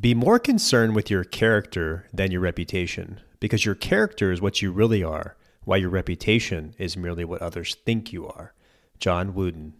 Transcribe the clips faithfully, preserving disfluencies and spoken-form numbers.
Be more concerned with your character than your reputation, because your character is what you really are, while your reputation is merely what others think you are. John Wooden.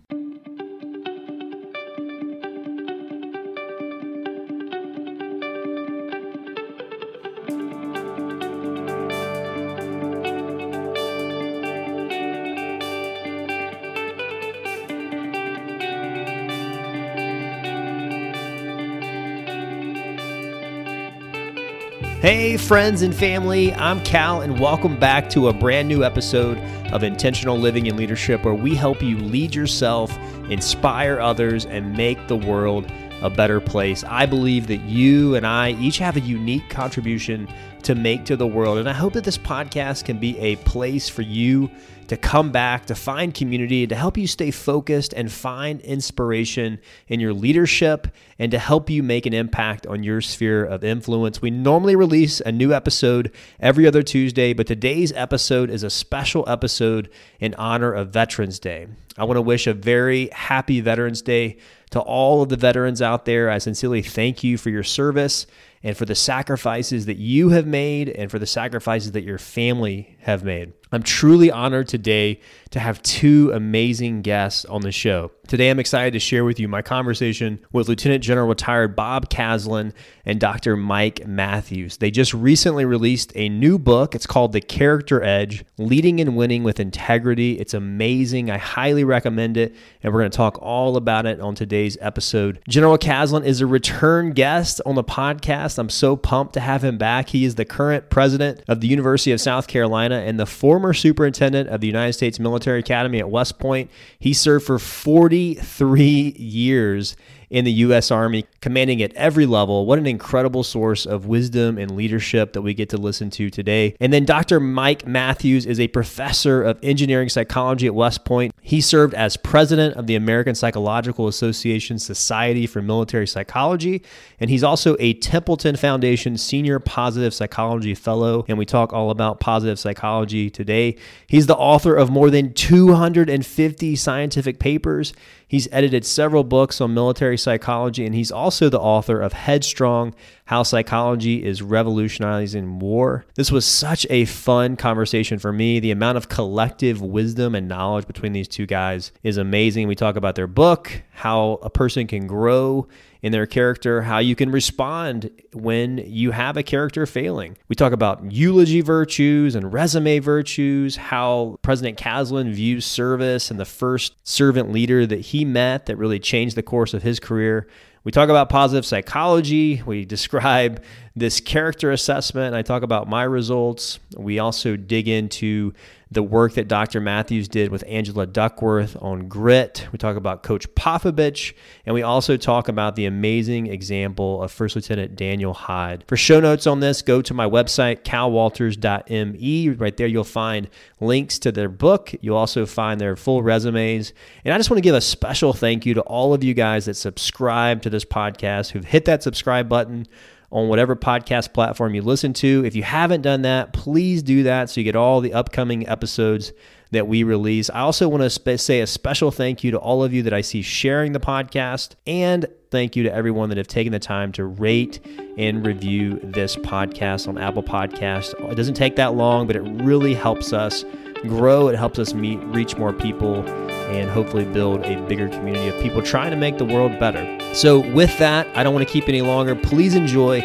Hey friends and family, I'm Cal and welcome back to a brand new episode of Intentional Living and Leadership, where we help you lead yourself, inspire others, and make the world a better place. I believe that you and I each have a unique contribution to make to the world, and I hope that this podcast can be a place for you to come back, to find community, to help you stay focused and find inspiration in your leadership, and to help you make an impact on your sphere of influence. We normally release a new episode every other Tuesday, but today's episode is a special episode in honor of Veterans Day. I want to wish a very happy Veterans Day to all of the veterans out there. I sincerely thank you for your service and for the sacrifices that you have made and for the sacrifices that your family have made. I'm truly honored today to have two amazing guests on the show. Today, I'm excited to share with you my conversation with Lieutenant General Retired Bob Caslen and Doctor Mike Matthews. They just recently released a new book. It's called The Character Edge: Leading and Winning with Integrity. It's amazing. I highly recommend it, and we're going to talk all about it on today's episode. General Caslen is a return guest on the podcast. I'm so pumped to have him back. He is the current president of the University of South Carolina and the former superintendent of the United States Military Academy at West Point. He served for forty-three years in the U S Army, commanding at every level. What an incredible source of wisdom and leadership that we get to listen to today. And then Doctor Mike Matthews is a professor of engineering psychology at West Point. He served as president of the American Psychological Association Society for Military Psychology, and he's also a Templeton Foundation Senior Positive Psychology Fellow, and we talk all about positive psychology today. He's the author of more than two hundred fifty scientific papers. He's edited several books on military psychology, and he's also the author of Headstrong: How Psychology is Revolutionizing War. This was such a fun conversation for me. The amount of collective wisdom and knowledge between these two guys is amazing. We talk about their book, how a person can grow in their character, how you can respond when you have a character failing. We talk about eulogy virtues and resume virtues, how President Caslen views service and the first servant leader that he met that really changed the course of his career. We talk about positive psychology. We describe this character assessment. I talk about my results. We also dig into the work that Doctor Matthews did with Angela Duckworth on GRIT. We talk about Coach Popovich, and we also talk about the amazing example of First Lieutenant Daniel Hyde. For show notes on this, go to my website, cal walters dot m e. Right there, you'll find links to their book. You'll also find their full resumes. And I just want to give a special thank you to all of you guys that subscribe to this podcast, who've hit that subscribe button on whatever podcast platform you listen to. If you haven't done that, please do that so you get all the upcoming episodes that we release. I also want to sp- say a special thank you to all of you that I see sharing the podcast, and thank you to everyone that have taken the time to rate and review this podcast on Apple Podcasts. It doesn't take that long, but it really helps us grow. It helps us meet, reach more people, and hopefully build a bigger community of people trying to make the world better. So with that, I don't want to keep any longer. Please enjoy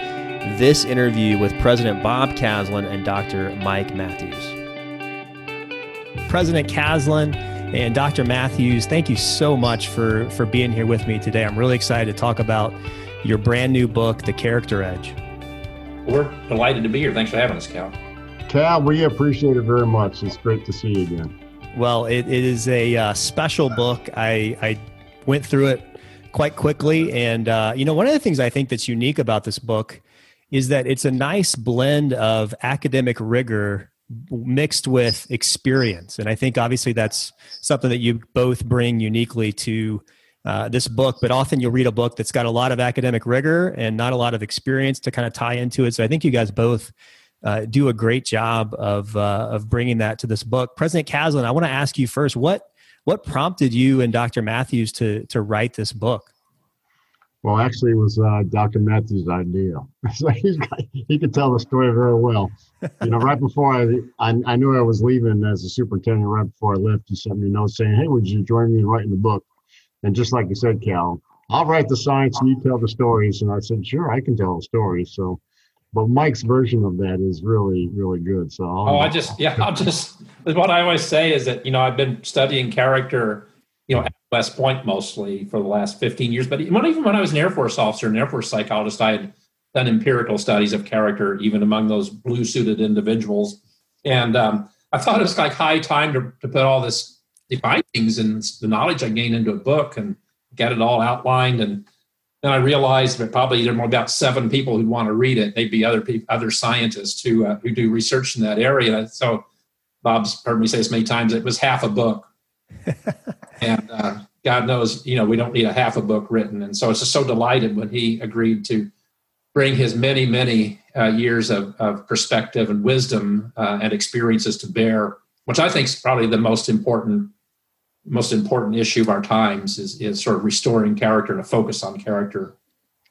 this interview with President Bob Caslen and Doctor Mike Matthews. President Caslen and Doctor Matthews, thank you so much for, for being here with me today. I'm really excited to talk about your brand new book, The Character Edge. We're delighted to be here. Thanks for having us, Cal. Cal, we appreciate it very much. It's great to see you again. Well, it, it is a uh, special book. I, I went through it quite quickly. And, uh, you know, one of the things I think that's unique about this book is that it's a nice blend of academic rigor mixed with experience. And I think obviously that's something that you both bring uniquely to uh, this book. But often you'll read a book that's got a lot of academic rigor and not a lot of experience to kind of tie into it. So I think you guys both Uh, do a great job of uh, of bringing that to this book. President Caslen, I want to ask you first, what what prompted you and Doctor Matthews to to write this book? Well, actually, it was uh, Doctor Matthews' idea. So he's got, he could tell the story very well. You know, right before I, I I knew I was leaving as a superintendent, right before I left, he sent me a note saying, "Hey, would you join me in writing the book?" And just like you said, Cal, I'll write the science and you tell the stories. And I said, "Sure, I can tell the stories." So, but Mike's version of that is really, really good. So, I'll, oh, I just yeah, I'll just what I always say is that you know I've been studying character, you know, at West Point mostly for the last fifteen years. But even when I was an Air Force officer, an Air Force psychologist, I had done empirical studies of character, even among those blue-suited individuals. And um, I thought it was like high time to, to put all this, the findings and the knowledge I gained into a book and get it all outlined. And then I realized that probably there were about seven people who'd want to read it. They'd be other people, other scientists who, uh, who do research in that area. So Bob's heard me say this many times, it was half a book. And uh, God knows, you know, we don't need a half a book written. And so I was just so delighted when he agreed to bring his many, many uh, years of, of perspective and wisdom uh, and experiences to bear, which I think is probably the most important, most important issue of our times is, is sort of restoring character and a focus on character,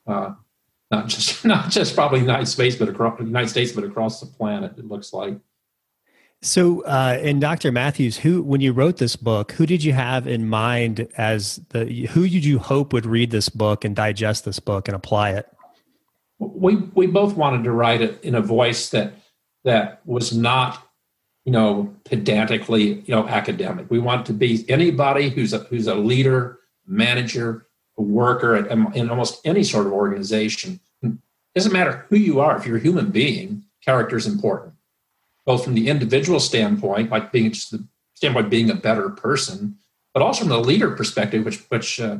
uh, not just not just probably United States, but across the United States, but across the planet. It looks like. So, uh, and Doctor Matthews, who, when you wrote this book, who did you have in mind as the, who did you hope would read this book and digest this book and apply it? We we both wanted to write it in a voice that, that was not, you know, pedantically, you know, academic. We want to be anybody who's a, who's a leader, manager, a worker at, in almost any sort of organization. It doesn't matter who you are. If you're a human being, character is important. Both from the individual standpoint, like being just the standpoint of being a better person, but also from the leader perspective, which which uh,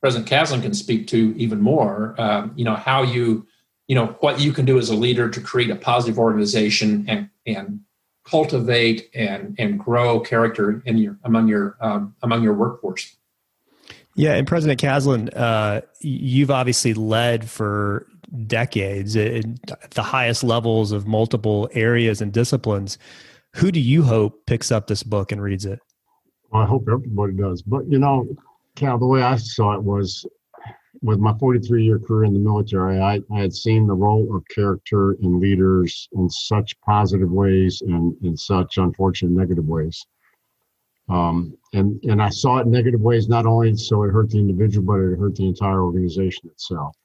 President Caslen can speak to even more. Um, you know how you, you know what you can do as a leader to create a positive organization and and cultivate and and grow character in your among your um, among your workforce. Yeah, and President Caslen, uh, you've obviously led for decades at the highest levels of multiple areas and disciplines. Who do you hope picks up this book and reads it? Well, I hope everybody does. But, you know, Cal, the way I saw it was with my forty-three year career in the military, I, I had seen the role of character in leaders in such positive ways and in such unfortunate negative ways. Um, and, and I saw it in negative ways, not only so it hurt the individual, but it hurt the entire organization itself.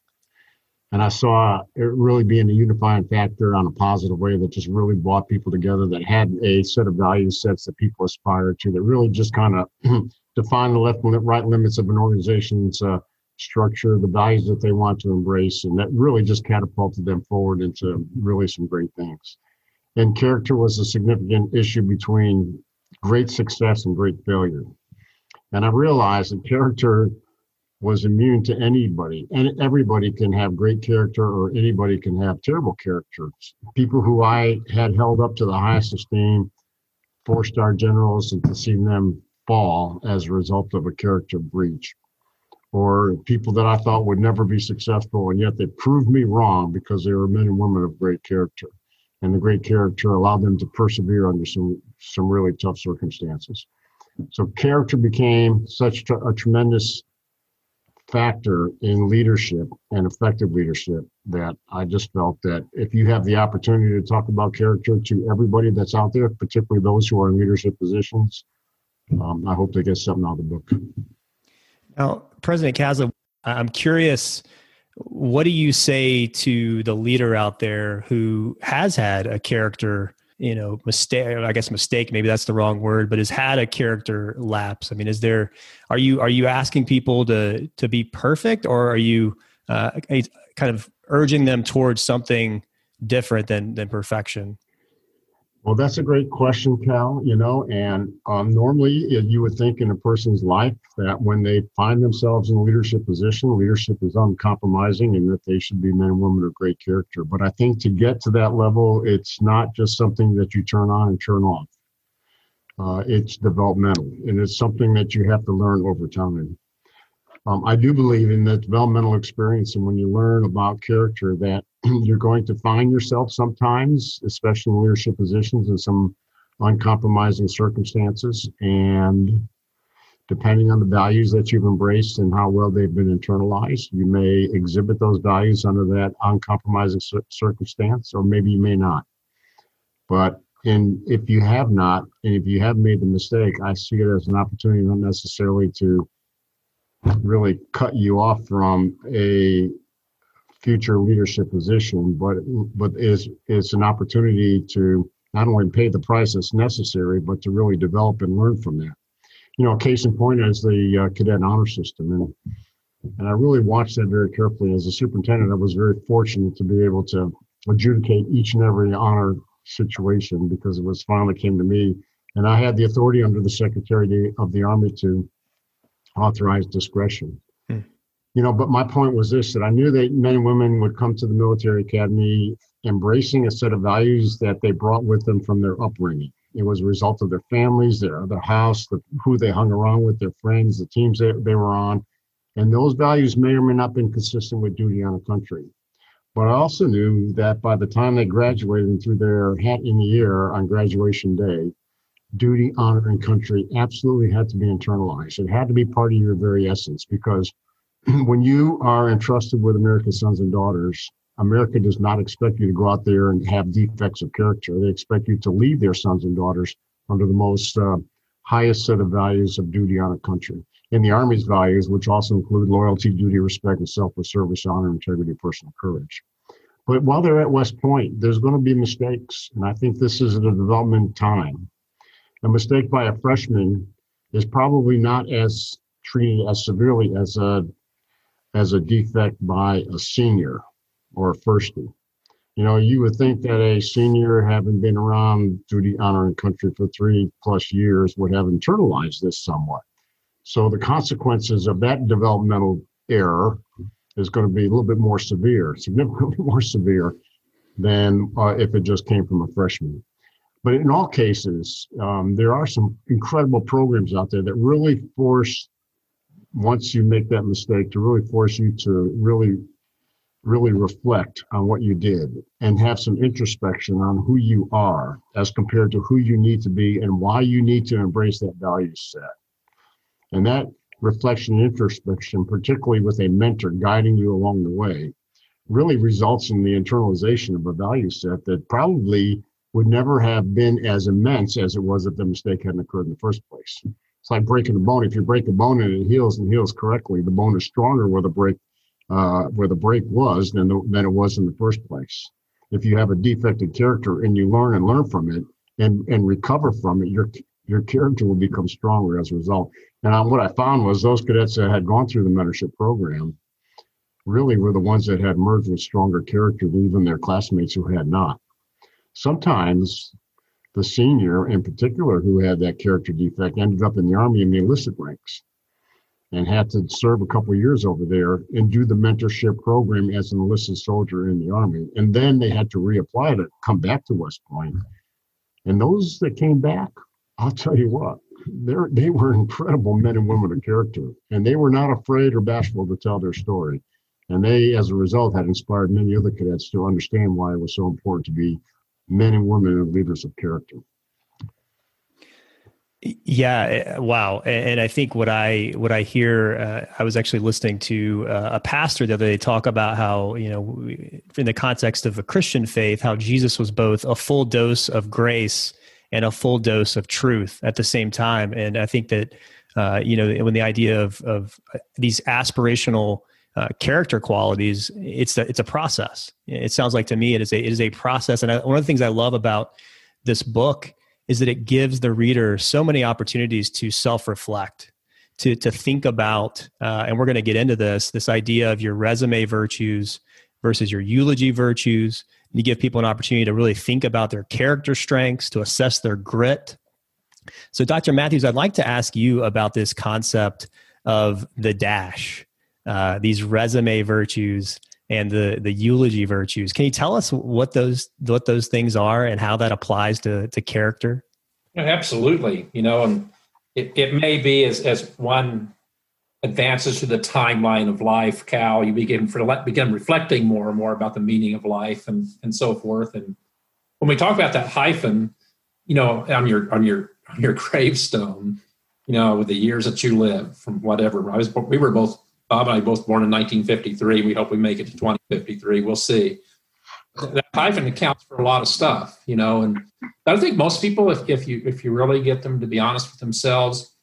And I saw it really being a unifying factor on a positive way that just really brought people together, that had a set of value sets that people aspire to, that really just kind of define the left and right limits of an organization's uh, structure, the values that they want to embrace, and that really just catapulted them forward into really some great things. And character was a significant issue between great success and great failure. And I realized that character was immune to anybody, and everybody can have great character or anybody can have terrible character. People who I had held up to the highest esteem, four-star generals, and to see them fall as a result of a character breach, or people that I thought would never be successful, and yet they proved me wrong because they were men and women of great character, and the great character allowed them to persevere under some, some really tough circumstances. So character became such a tremendous factor in leadership and effective leadership that I just felt that if you have the opportunity to talk about character to everybody that's out there, particularly those who are in leadership positions, um, I hope they get something out of the book. Now, President Caslen, I'm curious, what do you say to the leader out there who has had a character, you know, mistake, I guess mistake, maybe that's the wrong word, but has had a character lapse? I mean, is there, are you, are you asking people to, to be perfect, or are you uh, kind of urging them towards something different than, than perfection? Well, that's a great question, Cal, you know, and um, normally you would think in a person's life that when they find themselves in a leadership position, leadership is uncompromising and that they should be men and women of great character. But I think to get to that level, it's not just something that you turn on and turn off. Uh, it's developmental, and it's something that you have to learn over time. Um, I do believe in the developmental experience, and when you learn about character, that you're going to find yourself sometimes, especially in leadership positions, in some uncompromising circumstances, and Depending on the values that you've embraced and how well they've been internalized, you may exhibit those values under that uncompromising circumstance, or maybe you may not. But in, if you have not, and if you have made the mistake, I see it as an opportunity not necessarily to really cut you off from a future leadership position, but but is it's an opportunity to not only pay the price that's necessary, but to really develop and learn from that. You know, case in point is the uh, cadet honor system, and and I really watched that very carefully. As a superintendent, I was very fortunate to be able to adjudicate each and every honor situation, because it was finally came to me, and I had the authority under the Secretary of the Army to authorize discretion. Hmm. You know, but my point was this, that I knew that men and women would come to the military academy embracing a set of values that they brought with them from their upbringing. It was a result of their families, their, their house, the, who they hung around with, their friends, the teams that they were on. And those values may or may not have been consistent with duty on a country. But I also knew that by the time they graduated and threw their hat in the air on graduation day, duty, honor, and country absolutely had to be internalized. It had to be part of your very essence, because when you are entrusted with America's sons and daughters, America does not expect you to go out there and have defects of character. They expect you to lead their sons and daughters under the most uh, highest set of values of duty, honor, country. And the Army's values, which also include loyalty, duty, respect, and selfless service, honor, integrity, personal courage. But while they're at West Point, there's going to be mistakes. And I think this is a development time. A mistake by a freshman is probably not as treated as severely as a as a defect by a senior or a firstie. You know, you would think that a senior, having been around duty, honor, and country for three plus years, would have internalized this somewhat. So the consequences of that developmental error is going to be a little bit more severe, significantly more severe than uh, if it just came from a freshman. But in all cases, um, there are some incredible programs out there that really force, once you make that mistake, to really force you to really, really reflect on what you did and have some introspection on who you are as compared to who you need to be and why you need to embrace that value set. And that reflection and introspection, particularly with a mentor guiding you along the way, really results in the internalization of a value set that probably would never have been as immense as it was if the mistake hadn't occurred in the first place. It's like breaking a bone. If you break a bone and it heals and heals correctly, the bone is stronger where the break uh, where the break was than the, than it was in the first place. If you have a defective character and you learn and learn from it and and recover from it, your your character will become stronger as a result. And I, what I found was those cadets that had gone through the mentorship program really were the ones that had merged with stronger character than even their classmates who had not. Sometimes the senior in particular who had that character defect ended up in the Army in the enlisted ranks and had to serve a couple of years over there and do the mentorship program as an enlisted soldier in the Army. And then they had to reapply to come back to West Point. And those that came back, I'll tell you what, they were incredible men and women of character, and they were not afraid or bashful to tell their story. And they, as a result, had inspired many other cadets to understand why it was so important to be men and women are leaders of character. Yeah. Wow. And I think what I, what I hear, uh, I was actually listening to uh, a pastor the other day talk about how, you know, in the context of a Christian faith, how Jesus was both a full dose of grace and a full dose of truth at the same time. And I think that, uh, you know, when the idea of, of these aspirational Uh, character qualities, it's a, it's a process. It sounds like to me it is a it is a process. And I, one of the things I love about this book is that it gives the reader so many opportunities to self-reflect, to to think about, uh, and we're going to get into this, this idea of your resume virtues versus your eulogy virtues. You give people an opportunity to really think about their character strengths, to assess their grit. So Doctor Matthews, I'd like to ask you about this concept of the dash. Uh, these resume virtues and the the eulogy virtues. Can you tell us what those what those things are and how that applies to to character? Yeah, absolutely. You know, and it, it may be as as one advances through the timeline of life, Cal, you begin begin reflecting more and more about the meaning of life and and so forth. And when we talk about that hyphen, you know, on your on your on your gravestone, you know, with the years that you live from whatever. I was, we were both, Bob and I both born in nineteen fifty-three. We hope we make it to twenty fifty-three. We'll see. That hyphen accounts for a lot of stuff, you know, and I think most people, if, if you if you really get them to be honest with themselves,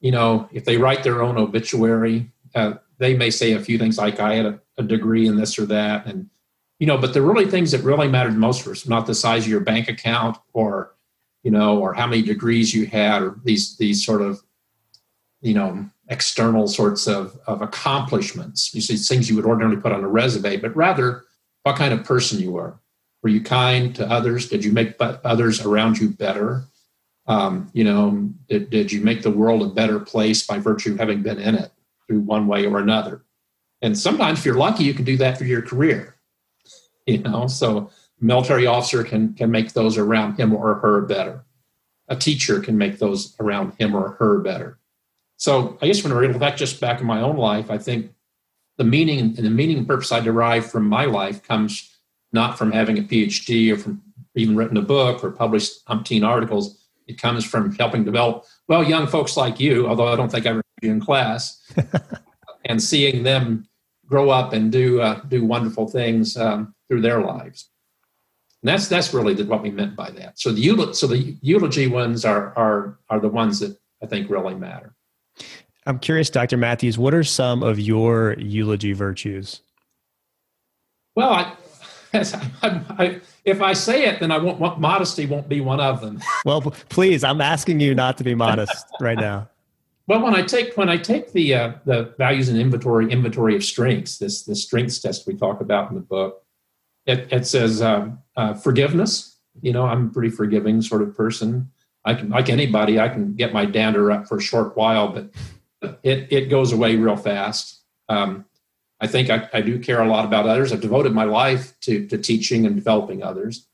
you know, if they write their own obituary, uh, they may say a few things like, I had a, a degree in this or that. And, you know, but the really things that really mattered most were not the size of your bank account or, you know, or how many degrees you had or these these sort of, you know, external sorts of, of accomplishments. You see, things you would ordinarily put on a resume, but rather what kind of person you were. Were you kind to others? Did you make others around you better? Um, you know, did, did you make the world a better place by virtue of having been in it through one way or another? And sometimes if you're lucky, you can do that for your career, you know, so a military officer can, can make those around him or her better. A teacher can make those around him or her better. So I guess when I reflect just back in my own life, I think the meaning and the meaning and purpose I derive from my life comes not from having a P H D or from even written a book or published umpteen articles. It comes from helping develop, well, young folks like you, although I don't think I remember you in class, and seeing them grow up and do uh, do wonderful things um, through their lives. And that's that's really what we meant by that. So the so the eulogy ones are are are the ones that I think really matter. I'm curious, Doctor Matthews, what are some of your eulogy virtues? Well, I, I, I, if I say it, then I won't, won't, modesty won't be one of them. Well, please, I'm asking you not to be modest right now. Well, when I take when I take the uh, the values and inventory inventory of strengths, this the strengths test we talk about in the book, it, it says um, uh, forgiveness. You know, I'm a pretty forgiving sort of person. I can, like anybody, I can get my dander up for a short while, but It it goes away real fast. Um, I think I, I do care a lot about others. I've devoted my life to to teaching and developing others,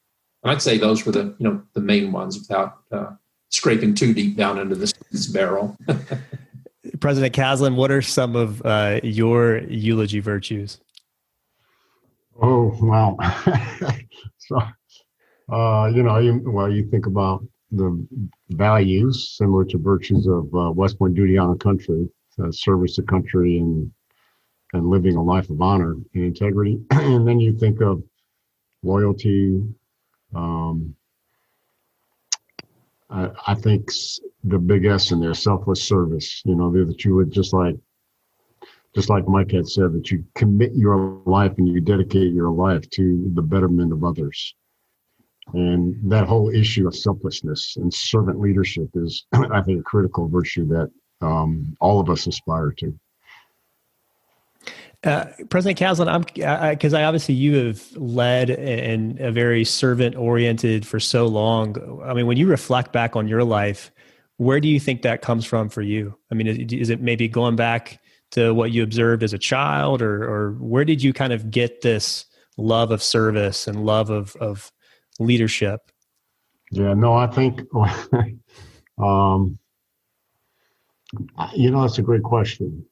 and I'd say those were the you know the main ones without uh, scraping too deep down into this, this barrel. President Caslen, what are some of uh, your eulogy virtues? Oh wow! so uh, you know, you, well, you think about the values similar to virtues of uh, West Point duty on a country, uh, service to country, and and living a life of honor and integrity. And then you think of loyalty. Um, I, I think the big S in there, selfless service. You know, that you would just like, just like Mike had said, that you commit your life and you dedicate your life to the betterment of others. And that whole issue of selflessness and servant leadership is, I think, a critical virtue that um, all of us aspire to. Uh, President Caslen, I'm because I, I obviously you have led in a very servant-oriented for so long. I mean, when you reflect back on your life, where do you think that comes from for you? I mean, is, is it maybe going back to what you observed as a child, or, or where did you kind of get this love of service and love of of leadership? Yeah, no, I think, um, you know, that's a great question.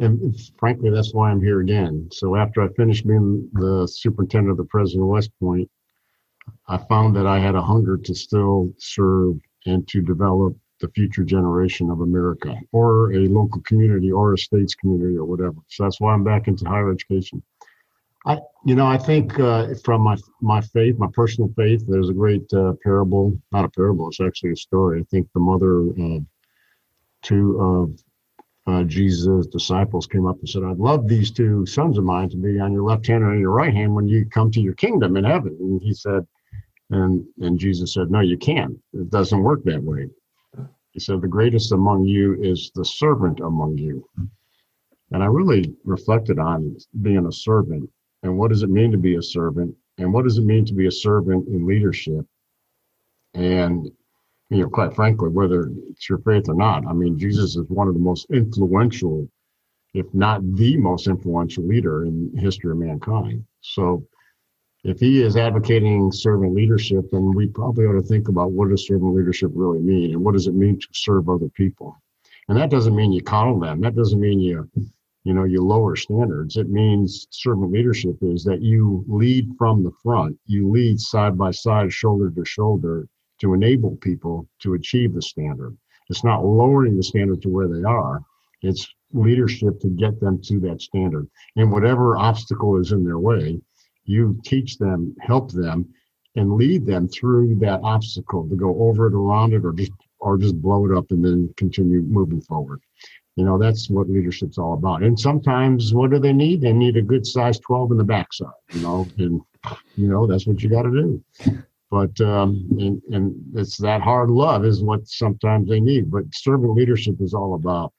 And frankly, that's why I'm here again. So after I finished being the superintendent of the president of West Point, I found that I had a hunger to still serve and to develop the future generation of America or a local community or a state's community or whatever. So that's why I'm back into higher education. I, you know, I think uh, from my my faith, my personal faith, there's a great uh, parable, not a parable, it's actually a story. I think the mother of uh, two of uh, Jesus' disciples came up and said, I'd love these two sons of mine to be on your left hand and on your right hand when you come to your kingdom in heaven. And he said, and, and Jesus said, no, you can't. It doesn't work that way. He said, the greatest among you is the servant among you. And I really reflected on being a servant. And what does it mean to be a servant? And what does it mean to be a servant in leadership? And, you know, quite frankly, whether it's your faith or not, I mean, Jesus is one of the most influential, if not the most influential leader in the history of mankind. So if he is advocating servant leadership, then we probably ought to think about what does servant leadership really mean? And what does it mean to serve other people? And that doesn't mean you coddle them. That doesn't mean you... you know, you lower standards. It means servant leadership is that you lead from the front. You lead side by side, shoulder to shoulder to enable people to achieve the standard. It's not lowering the standard to where they are. It's leadership to get them to that standard. And whatever obstacle is in their way, you teach them, help them, and lead them through that obstacle to go over it, around it, or just or just blow it up and then continue moving forward. You know, that's what leadership's all about. And sometimes what do they need? They need a good size twelve in the backside, you know, and, you know, that's what you got to do. But, um, and, and it's that hard love is what sometimes they need. But servant leadership is all about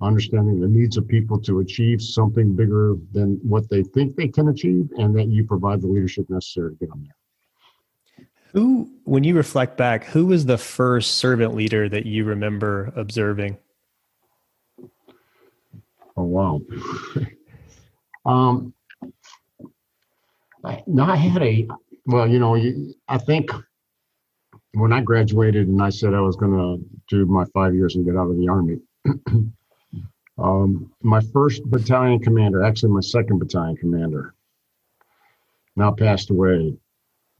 understanding the needs of people to achieve something bigger than what they think they can achieve, and that you provide the leadership necessary to get them there. Who, when you reflect back, who was the first servant leader that you remember observing? Oh, wow. um, no, I had a, well, you know, I think when I graduated and I said I was going to do my five years and get out of the Army, um, my first battalion commander, actually my second battalion commander, now passed away.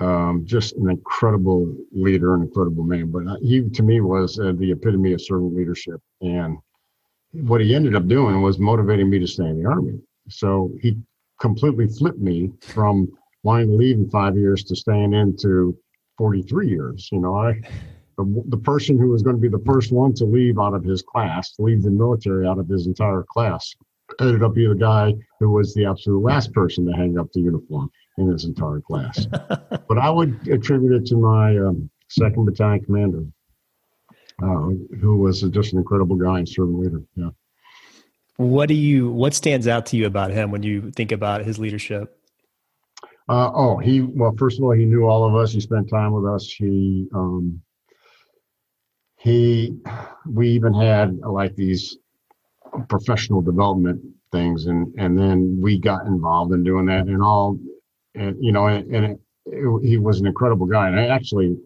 Um, just an incredible leader, an incredible man. But he, to me, was uh, the epitome of servant leadership. And what he ended up doing was motivating me to stay in the Army. So he completely flipped me from wanting to leave in five years to staying in to forty-three years. You know, I the, the person who was going to be the first one to leave out of his class, to leave the military out of his entire class, ended up being the guy who was the absolute last person to hang up the uniform in his entire class. But I would attribute it to my um, second battalion commander, uh, who was just an incredible guy and servant leader. Yeah. What do you, what stands out to you about him when you think about his leadership? Uh, oh, he, well, first of all, he knew all of us. He spent time with us. He, um, he, we even had like these professional development things. And, and then we got involved in doing that and all, and, you know, and, and it, it, he was an incredible guy. And I actually,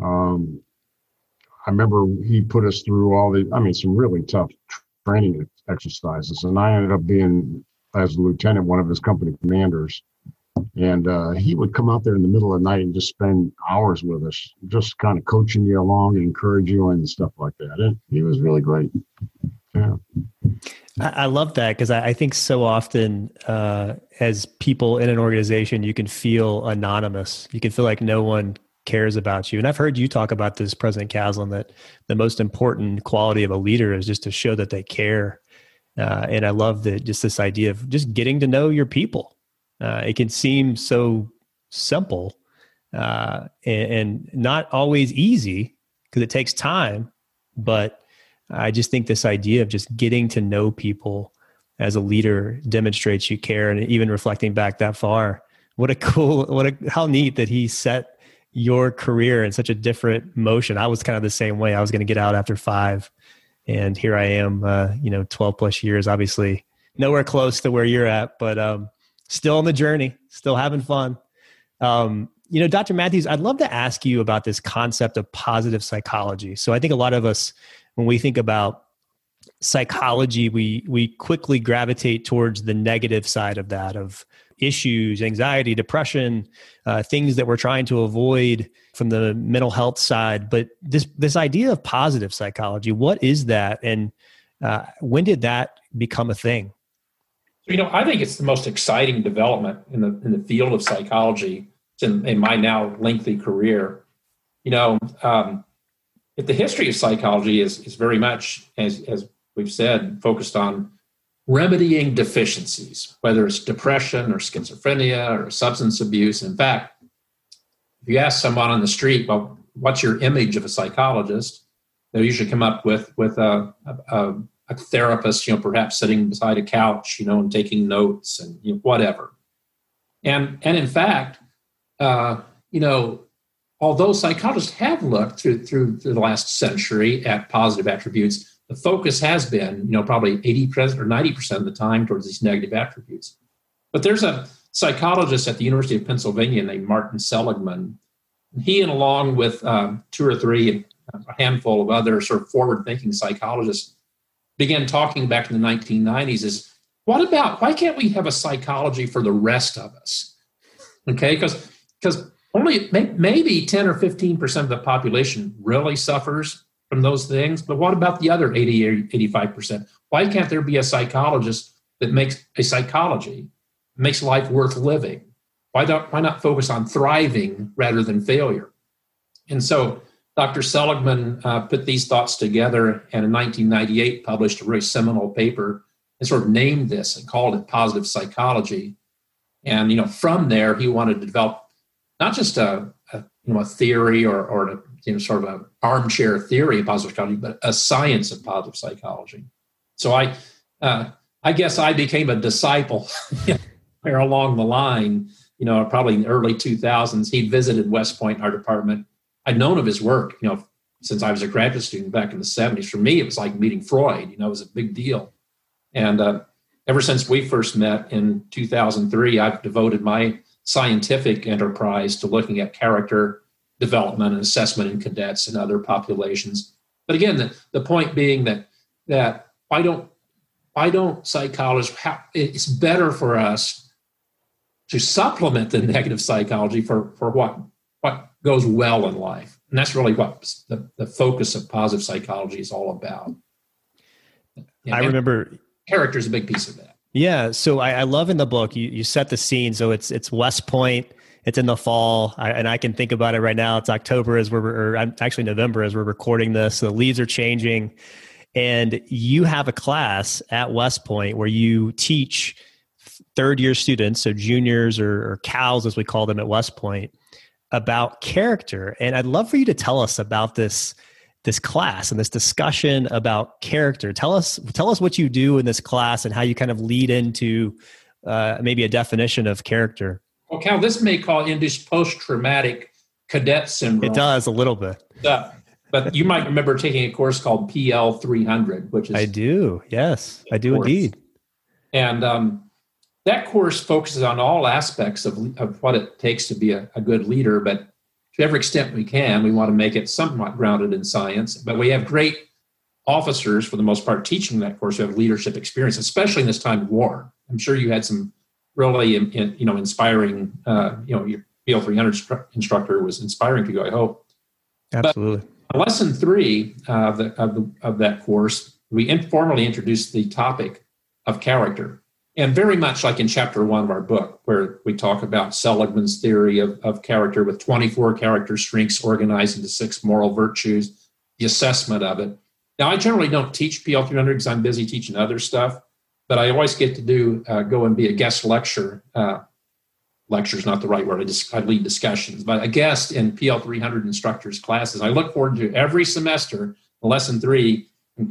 um, I remember he put us through all the, I mean, some really tough training exercises. And I ended up being, as a lieutenant, one of his company commanders. And uh, he would come out there in the middle of the night and just spend hours with us, just kind of coaching you along and encourage you and stuff like that. And he was really great. Yeah. I love that, because I think so often uh, as people in an organization, you can feel anonymous. You can feel like no one cares about you. And I've heard you talk about this, President Caslen, that the most important quality of a leader is just to show that they care. Uh, and I love that, just this idea of just getting to know your people. Uh, it can seem so simple uh, and, and not always easy, because it takes time, but I just think this idea of just getting to know people as a leader demonstrates you care. And even reflecting back that far, what a cool, what a, how neat that he set your career in such a different motion. I was kind of the same way. I was going to get out after five, and here I am, uh, you know, twelve plus years, obviously nowhere close to where you're at, but um, still on the journey, still having fun. Um, you know, Doctor Matthews, I'd love to ask you about this concept of positive psychology. So I think a lot of us, when we think about psychology, we we quickly gravitate towards the negative side of that, of issues, anxiety, depression, uh, things that we're trying to avoid from the mental health side. But this this idea of positive psychology, what is that? And uh, when did that become a thing? You know, I think it's the most exciting development in the in the field of psychology in, in my now lengthy career. You know, um, If the history of psychology is, is very much, as, as we've said, focused on remedying deficiencies, whether it's depression or schizophrenia or substance abuse. In fact, if you ask someone on the street, well, what's your image of a psychologist? They'll usually come up with, with a, a, a therapist, you know, perhaps sitting beside a couch, you know, and taking notes and you know, whatever. And, and in fact, uh, you know, although psychologists have looked through, through the last century at positive attributes, the focus has been, you know, probably eighty percent or ninety percent of the time towards these negative attributes. But there's a psychologist at the University of Pennsylvania named Martin Seligman. He, and along with um, two or three, a handful of other sort of forward-thinking psychologists, began talking back in the nineteen nineties is, what about, why can't we have a psychology for the rest of us? Okay, because because only maybe ten or fifteen percent of the population really suffers from those things. But what about the other eighty, eighty-five percent? Why can't there be a psychologist that makes a psychology, makes life worth living? Why not, why not focus on thriving rather than failure? And so Doctor Seligman uh, put these thoughts together and in nineteen ninety-eight published a really seminal paper and sort of named this and called it positive psychology. And, you know, from there, he wanted to develop not just a, a, you know, a theory or, or a, you know, sort of an armchair theory of positive psychology, but a science of positive psychology. So I uh, I guess I became a disciple there along the line, you know, probably in the early two thousands. He visited West Point, our department. I'd known of his work, you know, since I was a graduate student back in the seventies. For me, it was like meeting Freud, you know, it was a big deal. And uh, ever since we first met in two thousand three, I've devoted my scientific enterprise to looking at character development and assessment in cadets and other populations. But again, the, the point being that that I don't, I don't psychologists, how, it's better for us to supplement the negative psychology for, for what, what goes well in life. And that's really what the, the focus of positive psychology is all about. And I remember... character is a big piece of that. Yeah. So I, I love in the book, you, you set the scene. So it's it's West Point. It's in the fall. I, and I can think about it right now. It's October as we're, or actually November as we're recording this. So the leaves are changing. And you have a class at West Point where you teach third year students, so juniors or, or cows as we call them at West Point, about character. And I'd love for you to tell us about this this class and this discussion about character. Tell us, tell us what you do in this class and how you kind of lead into uh, maybe a definition of character. Well, Cal, this may call induced post-traumatic cadet syndrome. It does a little bit. Uh, but you might remember taking a course called P L three hundred, which is... I do. Yes, I do course. Indeed. And um, that course focuses on all aspects of, of what it takes to be a, a good leader, but to every extent we can, we want to make it somewhat grounded in science. But we have great officers, for the most part, teaching that course who have leadership experience, especially in this time of war. I'm sure you had some really, you know, inspiring, uh, you know, your P L three hundred instructor was inspiring to you, I hope. Absolutely. But lesson three of, the, of, the, of that course, we informally introduced the topic of character. And very much like in chapter one of our book, where we talk about Seligman's theory of, of character with twenty-four character strengths organized into six moral virtues, the assessment of it. Now, I generally don't teach P L three hundred because I'm busy teaching other stuff, but I always get to do uh, go and be a guest lecturer. Uh, lecture is not the right word. I, just, I lead discussions, but a guest in P L three hundred instructors' classes. I look forward to every semester, lesson three,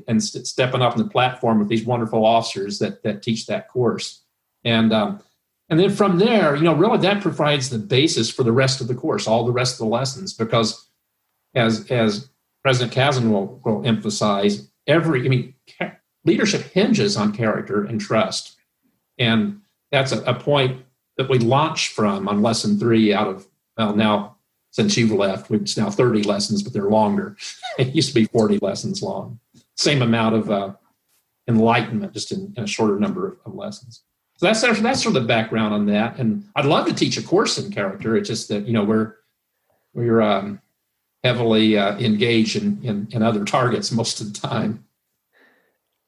and stepping up on the platform with these wonderful officers that that teach that course. And um, and then from there, you know, really that provides the basis for the rest of the course, all the rest of the lessons, because as as President Caslen will, will emphasize, every, I mean, ca- leadership hinges on character and trust. And that's a, a point that we launched from on lesson three out of, well, now, since you've left, it's now thirty lessons, but they're longer. It used to be forty lessons long. Same amount of uh, enlightenment, just in, in a shorter number of, of lessons. So that's that's sort of the background on that. And I'd love to teach a course in character. It's just that, you know, we're we're um, heavily uh, engaged in, in in other targets most of the time.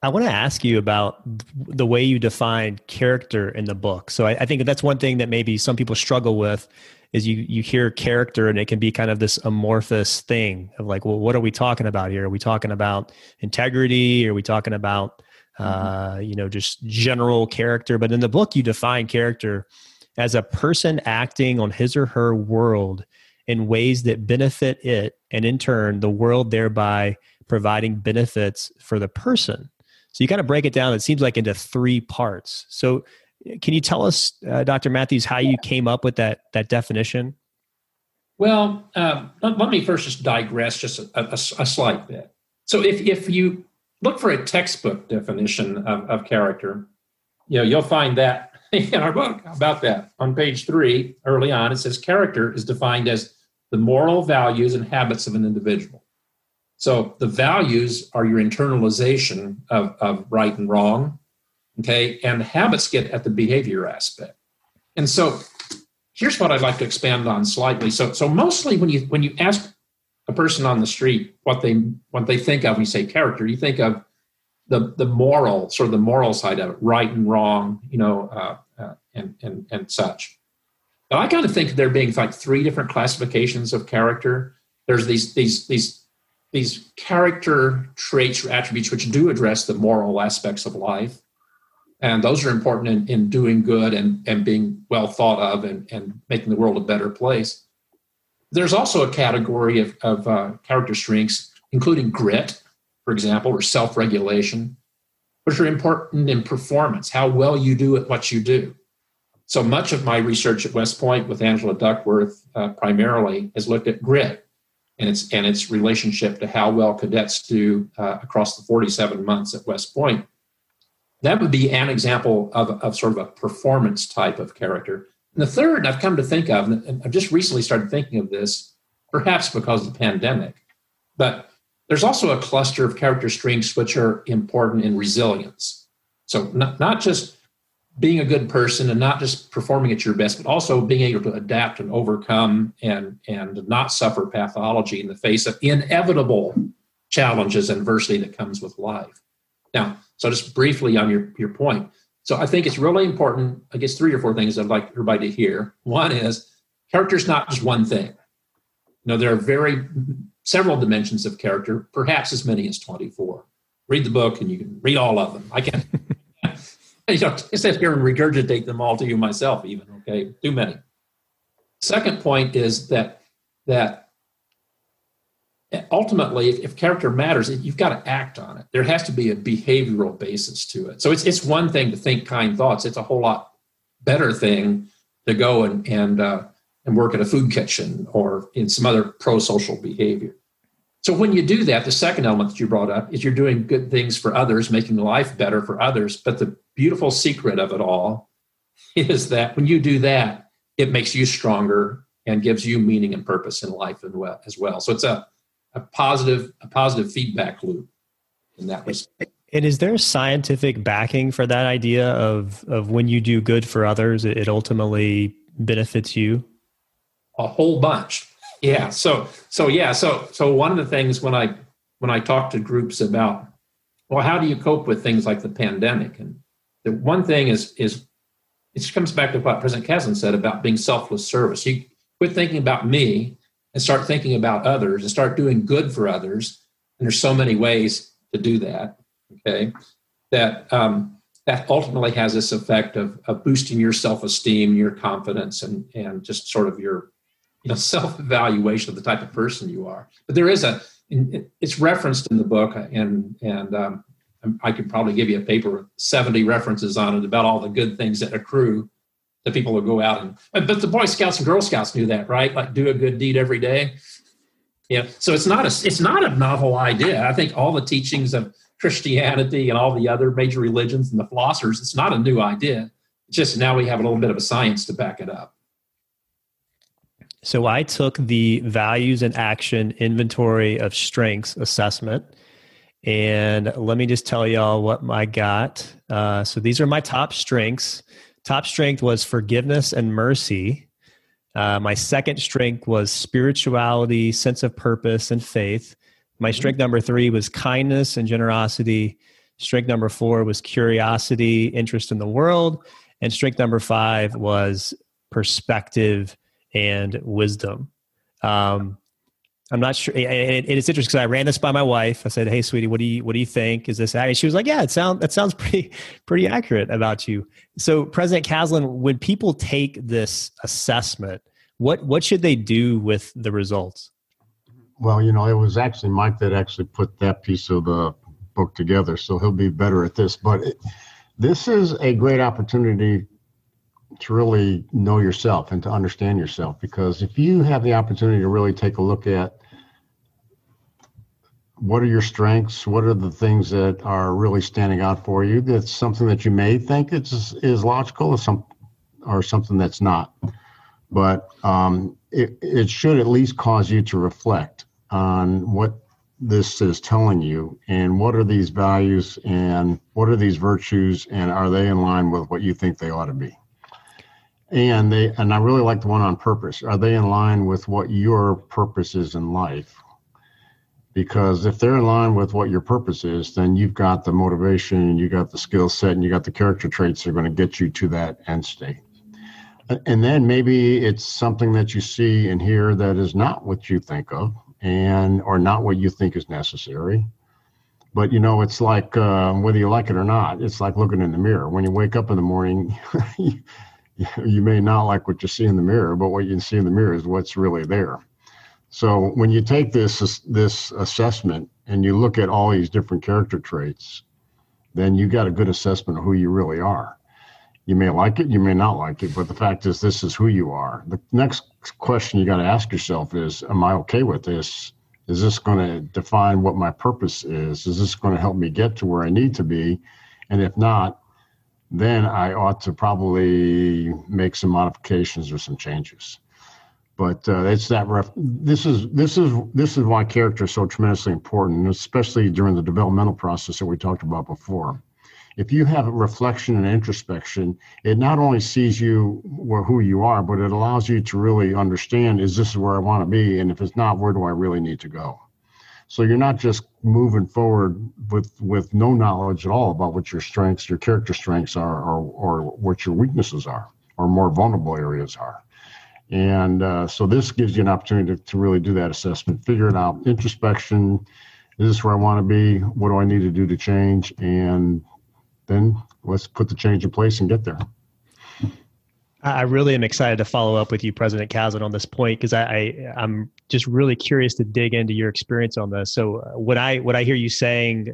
I want to ask you about the way you define character in the book. So I, I think that's one thing that maybe some people struggle with is you you hear character and it can be kind of this amorphous thing of like, well, what are we talking about here? Are we talking about integrity? Are we talking about, uh, you know, just general character? But in the book, you define character as a person acting on his or her world in ways that benefit it and in turn the world, thereby providing benefits for the person. So you kind of break it down, it seems like, into three parts. So can you tell us, uh, Doctor Matthews, how you came up with that that definition? Well, uh, let, let me first just digress just a, a, a slight bit. So if if you look for a textbook definition of, of character, you know, you'll find that in our book about that. On page three, early on, it says character is defined as the moral values and habits of an individual. So the values are your internalization of, of right and wrong, okay? And habits get at the behavior aspect. And so here's what I'd like to expand on slightly. So so mostly when you when you ask a person on the street, what they what they think of when you say character, you think of the the moral, sort of the moral side of it, right and wrong, you know, uh, uh, and and and such. But I kind of think there being like three different classifications of character. There's these these these these character traits or attributes which do address the moral aspects of life, and those are important in, in doing good and and being well thought of and and making the world a better place. There's also a category of, of uh, character strengths, including grit, for example, or self-regulation, which are important in performance, how well you do at what you do. So much of my research at West Point with Angela Duckworth uh, primarily has looked at grit and its, and its relationship to how well cadets do uh, across the forty-seven months at West Point. That would be an example of, of sort of a performance type of character. And the third I've come to think of, and I've just recently started thinking of this, perhaps because of the pandemic, but there's also a cluster of character strengths which are important in resilience. So not, not just being a good person and not just performing at your best, but also being able to adapt and overcome and, and not suffer pathology in the face of inevitable challenges and adversity that comes with life. Now, so just briefly on your, your point, so I think it's really important, I guess three or four things I'd like everybody to hear. One is character is not just one thing. You know, there are very several dimensions of character, perhaps as many as twenty-four. Read the book and you can read all of them. I can't you know, sit here and regurgitate them all to you myself even, okay? Too many. Second point is that that ultimately, if, if character matters, you've got to act on it. There has to be a behavioral basis to it. So it's it's one thing to think kind thoughts. It's a whole lot better thing to go and and uh, and work at a food kitchen or in some other pro-social behavior. So when you do that, the second element that you brought up is you're doing good things for others, making life better for others. But the beautiful secret of it all is that when you do that, it makes you stronger and gives you meaning and purpose in life as well. So it's a A positive, a positive feedback loop in that respect. And is there scientific backing for that idea of of when you do good for others, it ultimately benefits you? A whole bunch, yeah. So so yeah. So so one of the things when I when I talk to groups about, well, how do you cope with things like the pandemic? And the one thing is is it comes back to what President Caslen said about being selfless service. You quit thinking about me and start thinking about others and start doing good for others. And there's so many ways to do that, okay, that um, that ultimately has this effect of, of boosting your self-esteem, your confidence, and and just sort of your you know, self-evaluation of the type of person you are. But there is a, it's referenced in the book, and, and um, I could probably give you a paper with seventy references on it about all the good things that accrue. The people who go out and, but the Boy Scouts and Girl Scouts knew that, right? Like do a good deed every day. Yeah. So it's not a, it's not a novel idea. I think all the teachings of Christianity and all the other major religions and the philosophers, it's not a new idea. It's just now we have a little bit of a science to back it up. So I took the Values in Action Inventory of Strengths assessment. And let me just tell y'all what I got. Uh, so these are my top strengths. Top strength was forgiveness and mercy. Uh, my second strength was spirituality, sense of purpose, and faith. My strength number three was kindness and generosity. Strength number four was curiosity, interest in the world. And strength number five was perspective and wisdom. Um, I'm not sure. And it's interesting because I ran this by my wife. I said, "Hey, sweetie, what do you what do you think? Is this accurate?" She was like, "Yeah, it sounds that sounds pretty pretty accurate about you." So, President Caslen, when people take this assessment, what what should they do with the results? Well, you know, it was actually Mike that actually put that piece of the book together, so he'll be better at this. But it, this is a great opportunity to really know yourself and to understand yourself, because if you have the opportunity to really take a look at what are your strengths, what are the things that are really standing out for you, that's something that you may think it's, is logical or, some, or something that's not. But um, it, it should at least cause you to reflect on what this is telling you and what are these values and what are these virtues and are they in line with what you think they ought to be. And they, and I really like the one on purpose. Are they in line with what your purpose is in life? Because if they're in line with what your purpose is, then you've got the motivation, you got the skill set, and you got the character traits that are going to get you to that end state. And then maybe it's something that you see and hear that is not what you think of, and or not what you think is necessary. But, you know, it's like uh, whether you like it or not, it's like looking in the mirror. When you wake up in the morning, you, you may not like what you see in the mirror, but what you see in the mirror is what's really there. So when you take this this assessment and you look at all these different character traits, then you got a good assessment of who you really are. You may like it, you may not like it, but the fact is this is who you are. The next question you got to ask yourself is, am I okay with this? Is this going to define what my purpose is? Is this going to help me get to where I need to be? And if not, then I ought to probably make some modifications or some changes. But uh, it's that ref- this is this is this is why character is so tremendously important, especially during the developmental process that we talked about before. If you have reflection and introspection, it not only sees you or who you are, but it allows you to really understand: is this where I want to be? And if it's not, where do I really need to go? So you're not just moving forward with with no knowledge at all about what your strengths, your character strengths are, or or what your weaknesses are, or more vulnerable areas are. And uh, so this gives you an opportunity to, to really do that assessment, figure it out, introspection. Is this where I want to be? What do I need to do to change? And then let's put the change in place and get there. I really am excited to follow up with you, President Caslen, on this point, because I, I, I'm just really curious to dig into your experience on this. So what I, what I hear you saying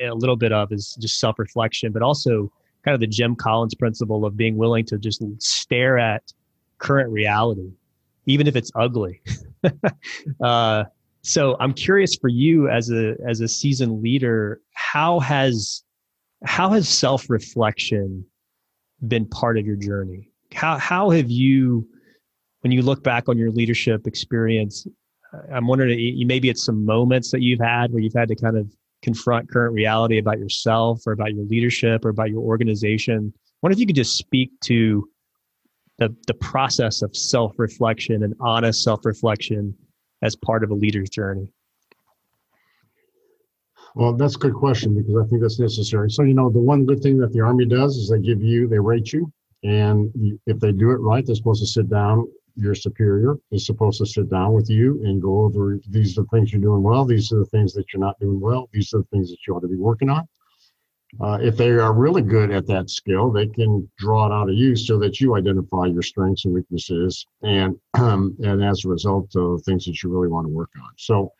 a little bit of is just self-reflection, but also kind of the Jim Collins principle of being willing to just stare at current reality, even if it's ugly. uh, so I'm curious for you as a as a seasoned leader, how has how has self-reflection been part of your journey? How how have you, when you look back on your leadership experience, I'm wondering, maybe it's some moments that you've had where you've had to kind of confront current reality about yourself or about your leadership or about your organization. I wonder if you could just speak to The, the process of self-reflection and honest self-reflection as part of a leader's journey? Well, that's a good question, because I think that's necessary. So, you know, the one good thing that the Army does is they give you, they rate you. And if they do it right, they're supposed to sit down. Your superior is supposed to sit down with you and go over, these are the things you're doing well. These are the things that you're not doing well. These are the things that you ought to be working on. Uh, if they are really good at that skill, they can draw it out of you so that you identify your strengths and weaknesses, and um, and as a result of things that you really want to work on. So,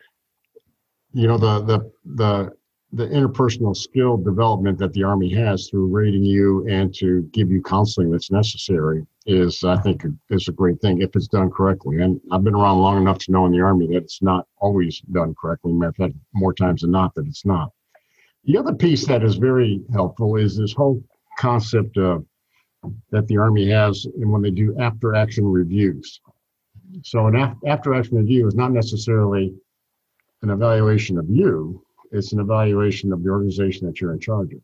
you know, the the the the interpersonal skill development that the Army has through rating you and to give you counseling that's necessary is, I think, is a great thing if it's done correctly. And I've been around long enough to know in the Army that it's not always done correctly. Matter of fact, more times than not that it's not. The other piece that is very helpful is this whole concept of, that the Army has, and when they do after-action reviews. So an af- after-action review is not necessarily an evaluation of you. It's an evaluation of the organization that you're in charge of.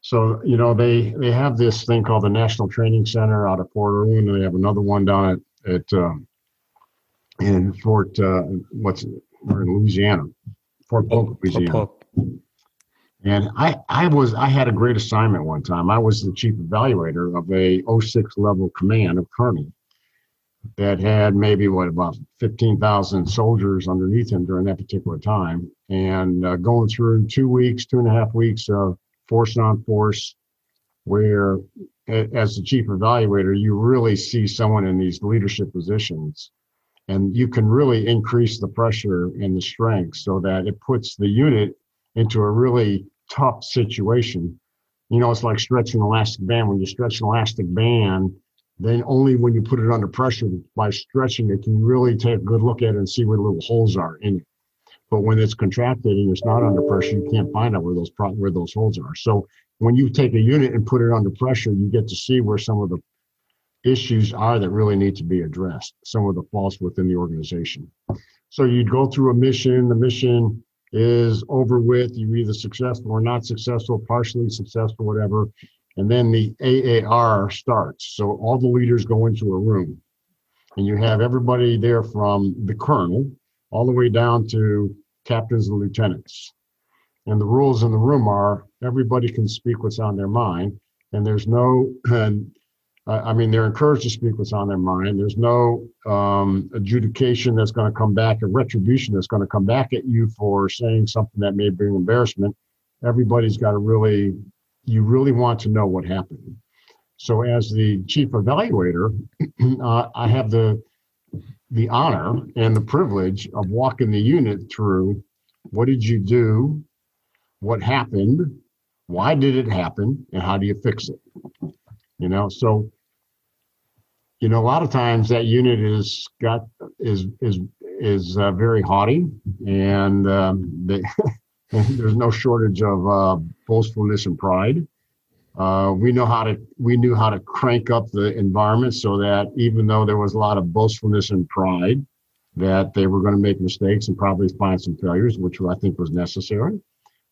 So, you know, they, they have this thing called the National Training Center out of Fort Irwin, and they have another one down at, at um, in Fort, uh, what's it, we're in Louisiana, Fort Polk, Louisiana. Fort Polk. And I, I was, I had a great assignment one time. I was the chief evaluator of a oh six level command of colonel that had maybe what about fifteen thousand soldiers underneath him during that particular time. And uh, going through two weeks, two and a half weeks of force on force, where as the chief evaluator, you really see someone in these leadership positions, and you can really increase the pressure and the strength so that it puts the unit into a really tough situation. You know, it's like stretching an elastic band. When you stretch an elastic band, then only when you put it under pressure by stretching it can you really take a good look at it and see where the little holes are in it. But when it's contracted and it's not under pressure, you can't find out where those pro- where those holes are. So when you take a unit and put it under pressure, you get to see where some of the issues are that really need to be addressed, some of the faults within the organization. So you'd go through a mission, the mission is over with, you're either successful or not successful, partially successful, whatever. And then the A A R starts. So all the leaders go into a room and you have everybody there from the colonel all the way down to captains and lieutenants. And the rules in the room are everybody can speak what's on their mind. And there's no, and I mean, they're encouraged to speak what's on their mind. There's no um, adjudication that's going to come back, a retribution that's going to come back at you for saying something that may bring embarrassment. Everybody's got to really, you really want to know what happened. So as the chief evaluator, uh, I have the the honor and the privilege of walking the unit through what did you do, what happened, why did it happen, and how do you fix it? You know, so, you know, a lot of times that unit is got is is is uh, very haughty, and um, they, there's no shortage of uh, boastfulness and pride. Uh, we know how to we knew how to crank up the environment so that even though there was a lot of boastfulness and pride, that they were going to make mistakes and probably find some failures, which I think was necessary.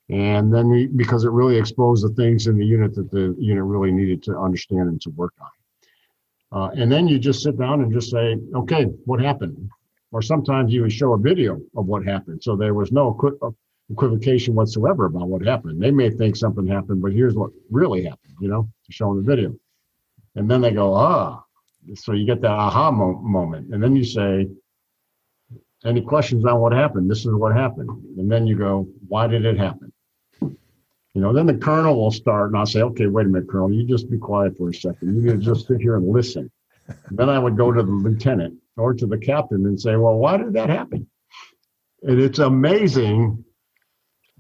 And then we, because it really exposed the things in the unit that the unit really needed to understand and to work on. Uh, and then you just sit down and just say, okay, what happened? Or sometimes you would show a video of what happened. So there was no equi- equivocation whatsoever about what happened. They may think something happened, but here's what really happened, you know, showing the video. And then they go, ah, so you get that aha mo- moment. And then you say, any questions on what happened? This is what happened. And then you go, why did it happen? You know, then the colonel will start, and I'll say, okay, wait a minute, Colonel, you just be quiet for a second. You can just sit here and listen. And then I would go to the lieutenant or to the captain and say, well, why did that happen? And it's amazing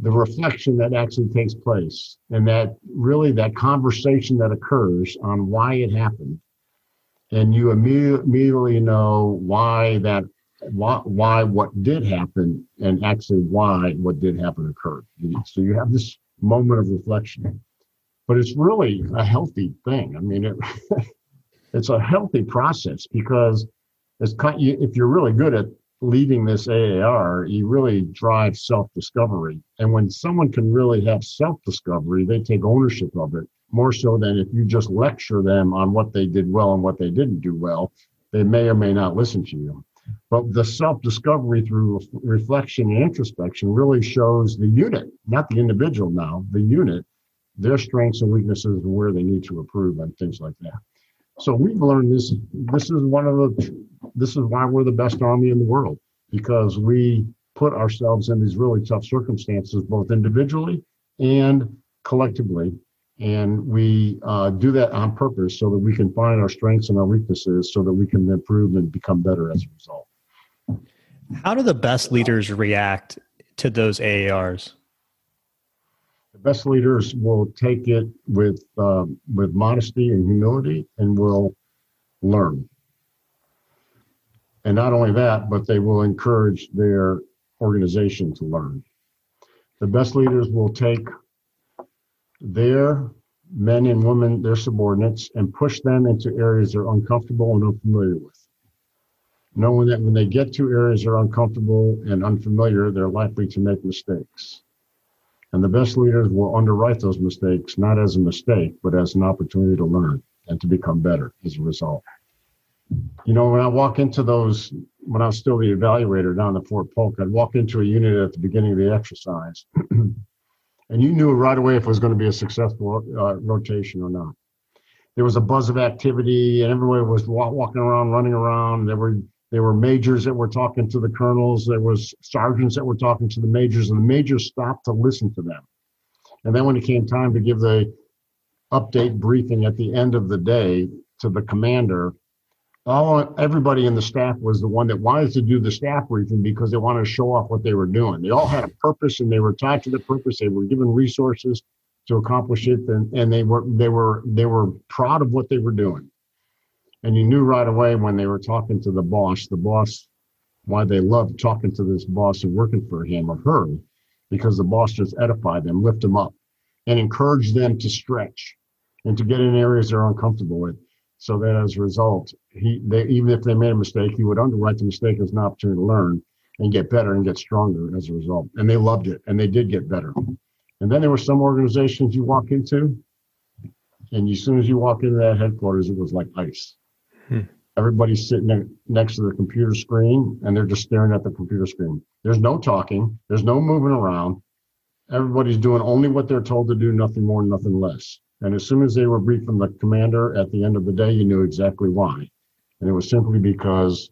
the reflection that actually takes place, and that really that conversation that occurs on why it happened. And you immediately know why that Why, why what did happen, and actually why what did happen occurred. So you have this moment of reflection, but it's really a healthy thing. I mean, it, it's a healthy process, because it's kind, if you're really good at leading this A A R, you really drive self-discovery. And when someone can really have self-discovery, they take ownership of it more so than if you just lecture them on what they did well and what they didn't do well. They may or may not listen to you. But the self-discovery through reflection and introspection really shows the unit, not the individual now, the unit, their strengths and weaknesses and where they need to improve and things like that. So we've learned this. This is one of the, this is why we're the best Army in the world, because we put ourselves in these really tough circumstances, both individually and collectively. And we uh, do that on purpose so that we can find our strengths and our weaknesses so that we can improve and become better as a result. How do the best leaders react to those A A Rs? The best leaders will take it with um, with modesty and humility, and will learn. And not only that, but they will encourage their organization to learn. The best leaders will take their men and women, their subordinates, and push them into areas they're uncomfortable and unfamiliar with. Knowing that when they get to areas they're uncomfortable and unfamiliar, they're likely to make mistakes. And the best leaders will underwrite those mistakes, not as a mistake, but as an opportunity to learn and to become better as a result. You know, when I walk into those, when I was still the evaluator down at Fort Polk, I'd walk into a unit at the beginning of the exercise. And you knew right away if it was going to be a successful uh, rotation or not. There was a buzz of activity, and everybody was wa- walking around, running around. There were there were majors that were talking to the colonels. There was sergeants that were talking to the majors, and the majors stopped to listen to them. And then when it came time to give the update briefing at the end of the day to the commander, all everybody in the staff was the one that wanted to do the staff briefing, because they wanted to show off what they were doing. They all had a purpose, and they were tied to the purpose. They were given resources to accomplish it, and, and they were they were they were proud of what they were doing. And you knew right away when they were talking to the boss, the boss, why they loved talking to this boss and working for him or her, because the boss just edified them, lift them up, and encouraged them to stretch and to get in areas they're uncomfortable with. So that as a result, he they, even if they made a mistake, he would underwrite the mistake as an opportunity to learn and get better and get stronger as a result. And they loved it, and they did get better. And then there were some organizations you walk into, and as soon as you walk into that headquarters, it was like ice. Hmm. Everybody's sitting next to their computer screen and they're just staring at the computer screen. There's no talking. There's no moving around. Everybody's doing only what they're told to do, nothing more, nothing less. And as soon as they were briefed from the commander at the end of the day, you knew exactly why. And it was simply because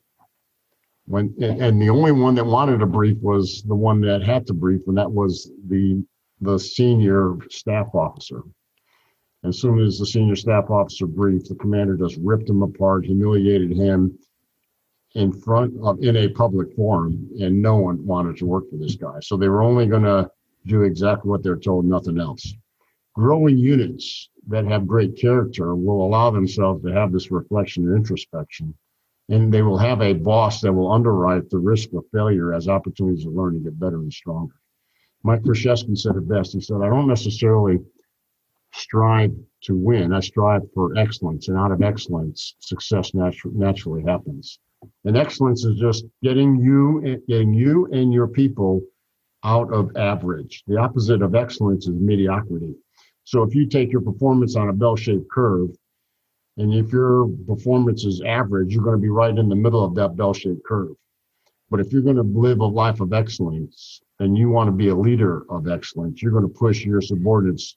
when, and the only one that wanted a brief was the one that had to brief, and that was the, the senior staff officer. As soon as the senior staff officer briefed, the commander just ripped him apart, humiliated him in front of, in a public forum, and no one wanted to work for this guy. So they were only going to do exactly what they're told, nothing else. Growing units that have great character will allow themselves to have this reflection and introspection, and they will have a boss that will underwrite the risk of failure as opportunities to learn and get better and stronger. Mike Krzyzewski said it best. He said, I don't necessarily strive to win. I strive for excellence, and out of excellence, success natu- naturally happens. And excellence is just getting you, getting you and your people out of average. The opposite of excellence is mediocrity. So if you take your performance on a bell-shaped curve, and if your performance is average, you're going to be right in the middle of that bell-shaped curve. But if you're going to live a life of excellence, and you want to be a leader of excellence, you're going to push your subordinates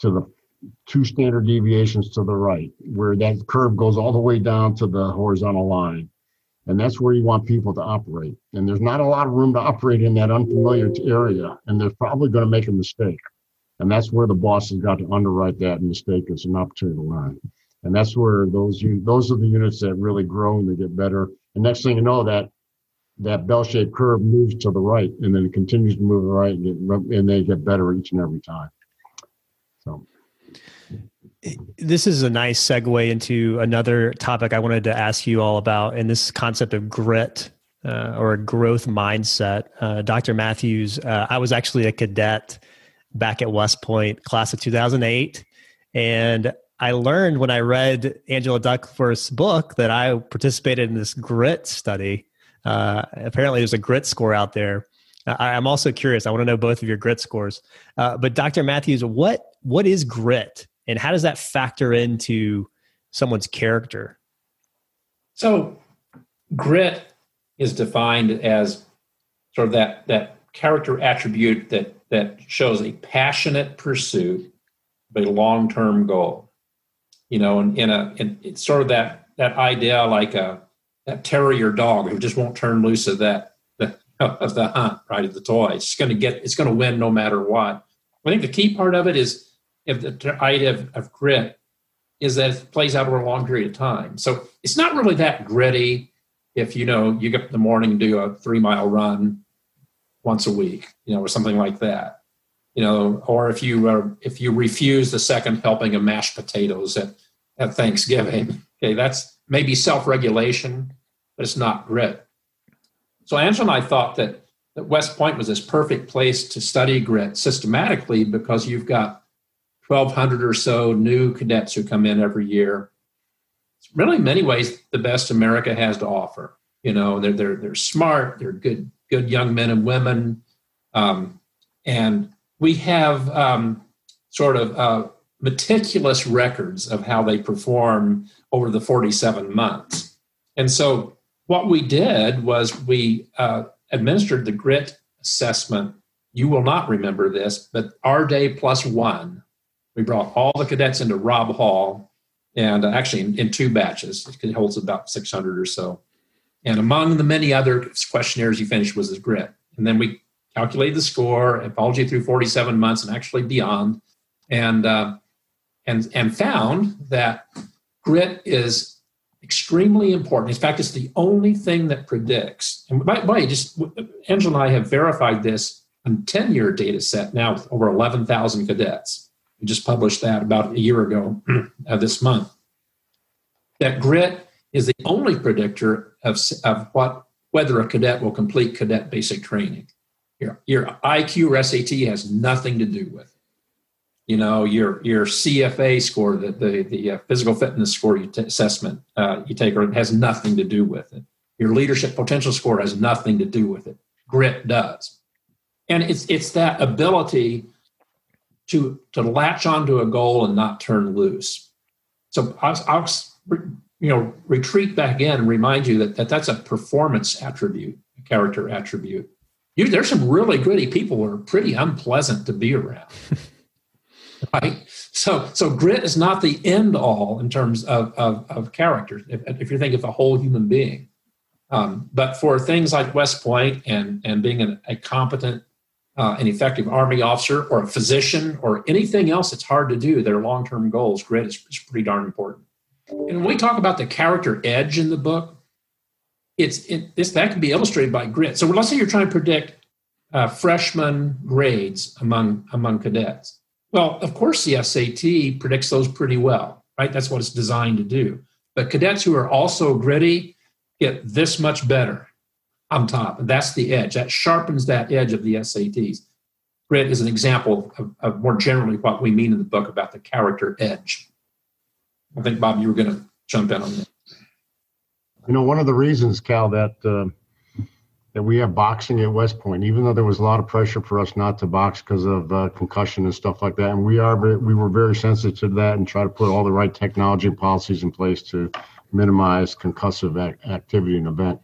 to the two standard deviations to the right, where that curve goes all the way down to the horizontal line. And that's where you want people to operate. And there's not a lot of room to operate in that unfamiliar area. And they're probably going to make a mistake. And that's where the boss has got to underwrite that mistake as an opportunity to learn. And that's where those those are the units that really grow and they get better. And next thing you know, that that bell-shaped curve moves to the right, and then it continues to move to the right, and, get, and they get better each and every time. So this is a nice segue into another topic I wanted to ask you all about, and this concept of grit uh, or a growth mindset. Uh, Doctor Matthews, uh, I was actually a cadet back at West Point, class of two thousand eight, and I learned when I read Angela Duckworth's book that I participated in this grit study. Uh, apparently, there's a grit score out there. I, I'm also curious. I want to know both of your grit scores. Uh, but Doctor Matthews, what what is grit, and how does that factor into someone's character? So, grit is defined as sort of that that character attribute that that shows a passionate pursuit of a long-term goal. You know, and in, in a, in, it's sort of that, that idea like a that terrier dog who just won't turn loose of that, the, of the hunt, right, of the toy. It's going to get, it's going to win no matter what. I think the key part of it is if the idea of, of grit is that it plays out over a long period of time. So it's not really that gritty if, you know, you get up in the morning and do a three mile run once a week, you know, or something like that. You know, or if you uh, if you refuse the second helping of mashed potatoes at, at Thanksgiving, okay, that's maybe self-regulation, but it's not grit. So Angela and I thought that, that West Point was this perfect place to study grit systematically because you've got twelve hundred or so new cadets who come in every year. It's really in many ways the best America has to offer. You know, they're they're they're smart, they're good good young men and women, um, and we have um, sort of uh, meticulous records of how they perform over the forty-seven months. And so what we did was we uh, administered the grit assessment. You will not remember this, but our day plus one, we brought all the cadets into Rob Hall, and uh, actually in, in two batches, it holds about six hundred or so. And among the many other questionnaires you finished was this grit. And then we calculate the score, apology through forty-seven months and actually beyond, and uh, and and found that grit is extremely important. In fact, it's the only thing that predicts. And by the way, just Angela and I have verified this on ten-year data set now with over eleven thousand cadets. We just published that about a year ago uh, this month. That grit is the only predictor of of what whether a cadet will complete cadet basic training. Your, your I Q or S A T has nothing to do with it. You know, your your C F A score, the the, the uh, physical fitness score you t- assessment uh, you take, or has nothing to do with it. Your leadership potential score has nothing to do with it. Grit does, and it's it's that ability to to latch onto a goal and not turn loose. So I'll, I'll you know, retreat back in and remind you that, that that's a performance attribute, a character attribute. You, there's some really gritty people who are pretty unpleasant to be around, right? So, so grit is not the end all in terms of, of, of character, if, if you think of a whole human being. Um, but for things like West Point and, and being an, a competent uh, and effective Army officer or a physician or anything else that's hard to do, their long-term goals, grit is, is pretty darn important. And when we talk about the character edge in the book, it's it, this that can be illustrated by grit. So let's say you're trying to predict uh, freshman grades among among cadets. Well, of course, the S A T predicts those pretty well, right? That's what it's designed to do. But cadets who are also gritty get this much better on top. And that's the edge. That sharpens that edge of the S A Ts. Grit is an example of, of more generally what we mean in the book about the character edge. I think, Bob, you were going to jump in on that. You know, one of the reasons, Cal, that uh, that we have boxing at West Point, even though there was a lot of pressure for us not to box because of uh, concussion and stuff like that, and we are we were very sensitive to that and try to put all the right technology and policies in place to minimize concussive act- activity and event.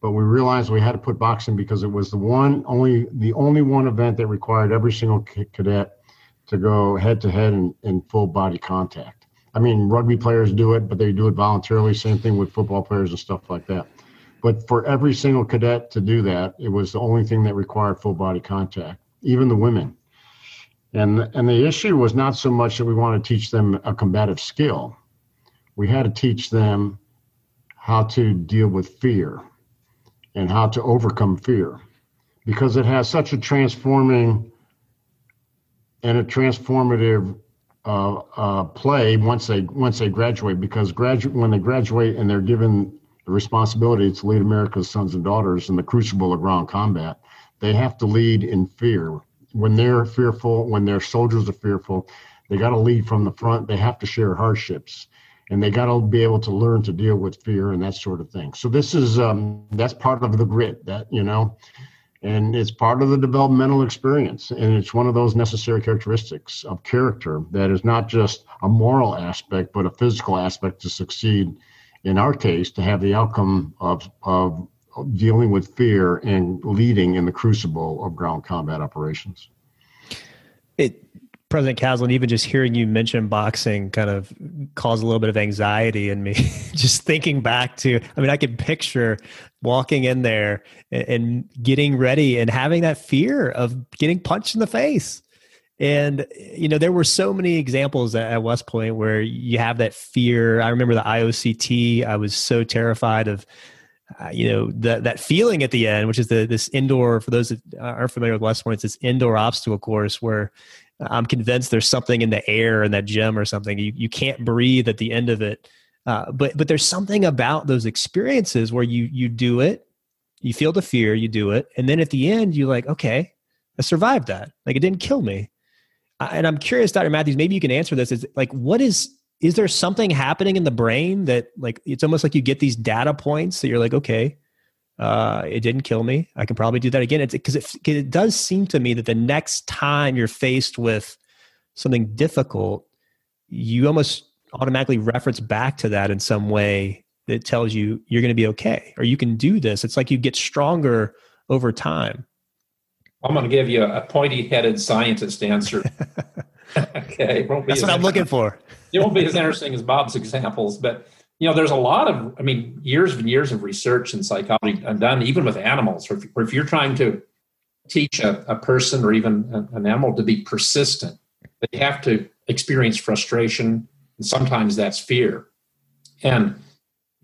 But we realized we had to put boxing because it was the one only the only one event that required every single c- cadet to go head to head in, in full body contact. I mean, rugby players do it, but they do it voluntarily. Same thing with football players and stuff like that. But for every single cadet to do that, it was the only thing that required full body contact, even the women. And, and the issue was not so much that we wanted to teach them a combative skill. We had to teach them how to deal with fear and how to overcome fear, because it has such a transforming and a transformative Uh, uh, play once they once they graduate, because graduate when they graduate and they're given the responsibility to lead America's sons and daughters in the crucible of ground combat, they have to lead in fear. When they're fearful, when their soldiers are fearful, they got to lead from the front. They have to share hardships, and they got to be able to learn to deal with fear and that sort of thing. So this is um, that's part of the grit that you know. And it's part of the developmental experience. And it's one of those necessary characteristics of character that is not just a moral aspect, but a physical aspect to succeed, in our case, to have the outcome of, of dealing with fear and leading in the crucible of ground combat operations. It, President Caslen, even just hearing you mention boxing kind of caused a little bit of anxiety in me. Just thinking back to, I mean, I could picture walking in there and, and getting ready and having that fear of getting punched in the face. And, you know, there were so many examples at, at West Point where you have that fear. I remember the I O C T. I was so terrified of, uh, you know, that that feeling at the end, which is the this indoor, for those that aren't familiar with West Point, it's this indoor obstacle course where I'm convinced there's something in the air in that gym or something. You you can't breathe at the end of it. Uh, but but there's something about those experiences where you you do it, you feel the fear, you do it, and then at the end you're like, okay, I survived that. Like, it didn't kill me. I, and I'm curious, Doctor Matthews, maybe you can answer this. Is like, what is is there something happening in the brain that, like, it's almost like you get these data points that you're like, okay, Uh, it didn't kill me. I can probably do that again. It's because it, it does seem to me that the next time you're faced with something difficult, you almost automatically reference back to that in some way that tells you you're going to be okay, or you can do this. It's like you get stronger over time. I'm going to give you a pointy-headed scientist answer. Okay, won't be that's what I'm looking for. It won't be as interesting as Bob's examples, but you know, there's a lot of, I mean, years and years of research in psychology done, even with animals. Or if, or if you're trying to teach a, a person or even a, an animal to be persistent, they have to experience frustration, and sometimes that's fear. And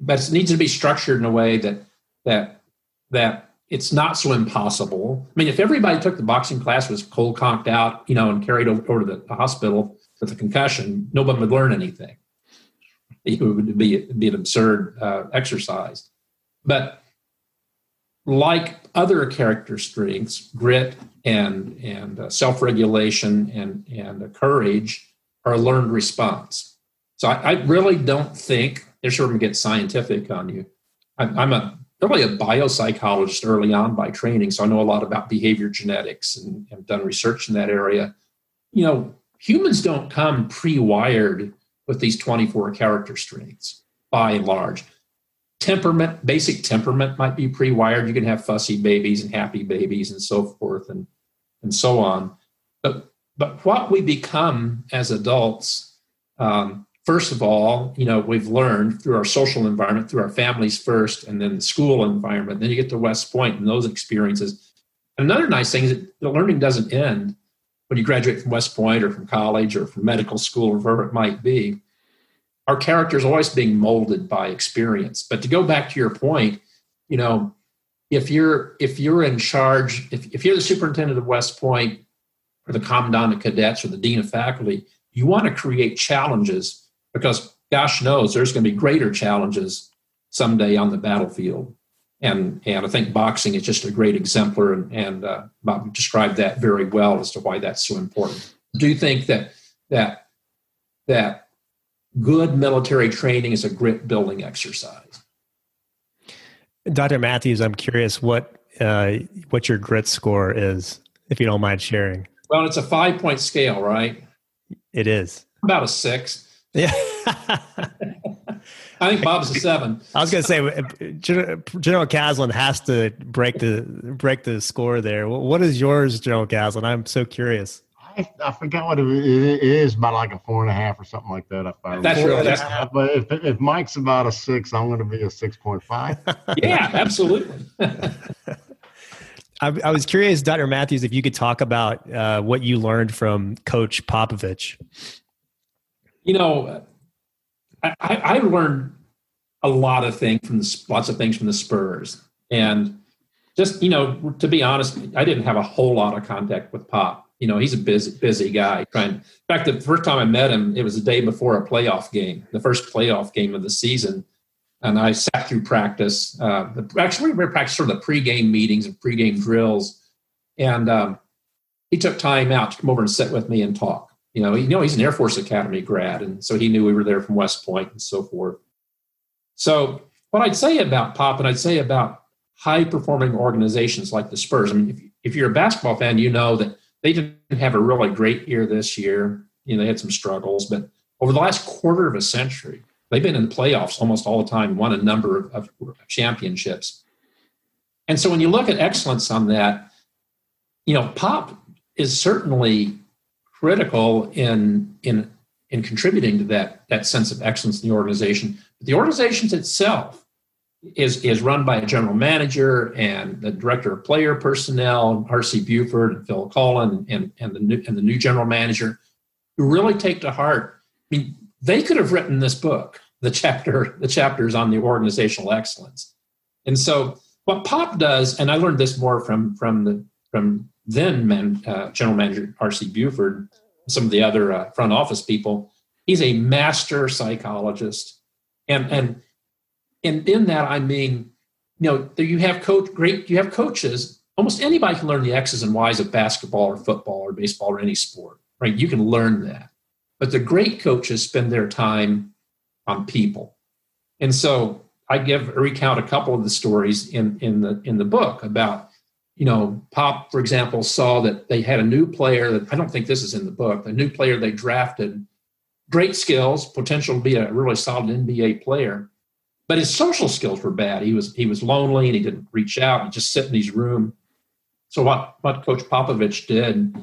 but it needs to be structured in a way that that that it's not so impossible. I mean, if everybody took the boxing class, was cold conked out, you know, and carried over, over to the hospital with a concussion, nobody would learn anything. It would be, it'd be an absurd uh, exercise. But like other character strengths, grit and and uh, self-regulation and, and uh, courage are a learned response. So I, I really don't think, they're sure I'm going to get scientific on you. I, I'm a really a biopsychologist early on by training, so I know a lot about behavior genetics and have done research in that area. You know, humans don't come pre-wired with these twenty-four character strengths. by and large. Temperament, basic temperament might be pre-wired. You can have fussy babies and happy babies and so forth and, and so on. But but what we become as adults, um, first of all, you know, we've learned through our social environment, through our families first, and then the school environment. Then you get to West Point and those experiences. Another nice thing is that the learning doesn't end when you graduate from West Point or from college or from medical school or wherever it might be. Our character is always being molded by experience. But to go back to your point, you know, if you're if you're in charge, if, if you're the superintendent of West Point or the commandant of cadets or the dean of faculty, you want to create challenges because gosh knows there's going to be greater challenges someday on the battlefield. And and I think boxing is just a great exemplar, and, and uh, Bob described that very well as to why that's so important. I do think that that that good military training is a grit building exercise. Doctor Matthews, I'm curious what uh, what your grit score is, if you don't mind sharing. Well, it's a five point scale, right? It is about a six. Yeah. I think Bob's a seven. I was going to say, General Caslen has to break the break the score there. What is yours, General Caslen? I'm so curious. I, I forgot what it is, about like a four and a half or something like that. I that's real. That's half, but if, if Mike's about a six, I'm going to be a six point five. Yeah, absolutely. I, I was curious, Doctor Matthews, if you could talk about uh, what you learned from Coach Popovich. You know, I, I learned a lot of things from the, lots of things from the Spurs, and just, you know, to be honest, I didn't have a whole lot of contact with Pop. You know, he's a busy, busy guy. Trying, in fact, the first time I met him, it was the day before a playoff game, the first playoff game of the season, and I sat through practice. Uh, actually, we were practicing sort of the pregame meetings and pregame drills, and um, he took time out to come over and sit with me and talk. You know, you know, he's an Air Force Academy grad, and so he knew we were there from West Point and so forth. So what I'd say about Pop, and I'd say about high-performing organizations like the Spurs, I mean, if, if you're a basketball fan, you know that they didn't have a really great year this year. You know, they had some struggles, but over the last quarter of a century, they've been in the playoffs almost all the time, won a number of, of championships. And so when you look at excellence on that, you know, Pop is certainly critical in in in contributing to that that sense of excellence in the organization. But the organization itself is is run by a general manager and the director of player personnel, R C Buford and Phil Cullen, and and the new, and the new general manager, who really take to heart. I mean, they could have written this book, the chapter the chapters on the organizational excellence. And so, what Pop does, and I learned this more from from the from. Then man, uh, General Manager R C Buford, some of the other uh, front office people, he's a master psychologist. And and and in that, I mean, you know, you have coach, great, you have coaches. Almost anybody can learn the X's and Y's of basketball or football or baseball or any sport, right? You can learn that. But the great coaches spend their time on people. And so I give I recount a couple of the stories in in the in the book about, you know, Pop, for example, saw that they had a new player that I don't think this is in the book, a new player they drafted, great skills, potential to be a really solid N B A player, but his social skills were bad. He was he was lonely and he didn't reach out and just sit in his room. So what, what Coach Popovich did,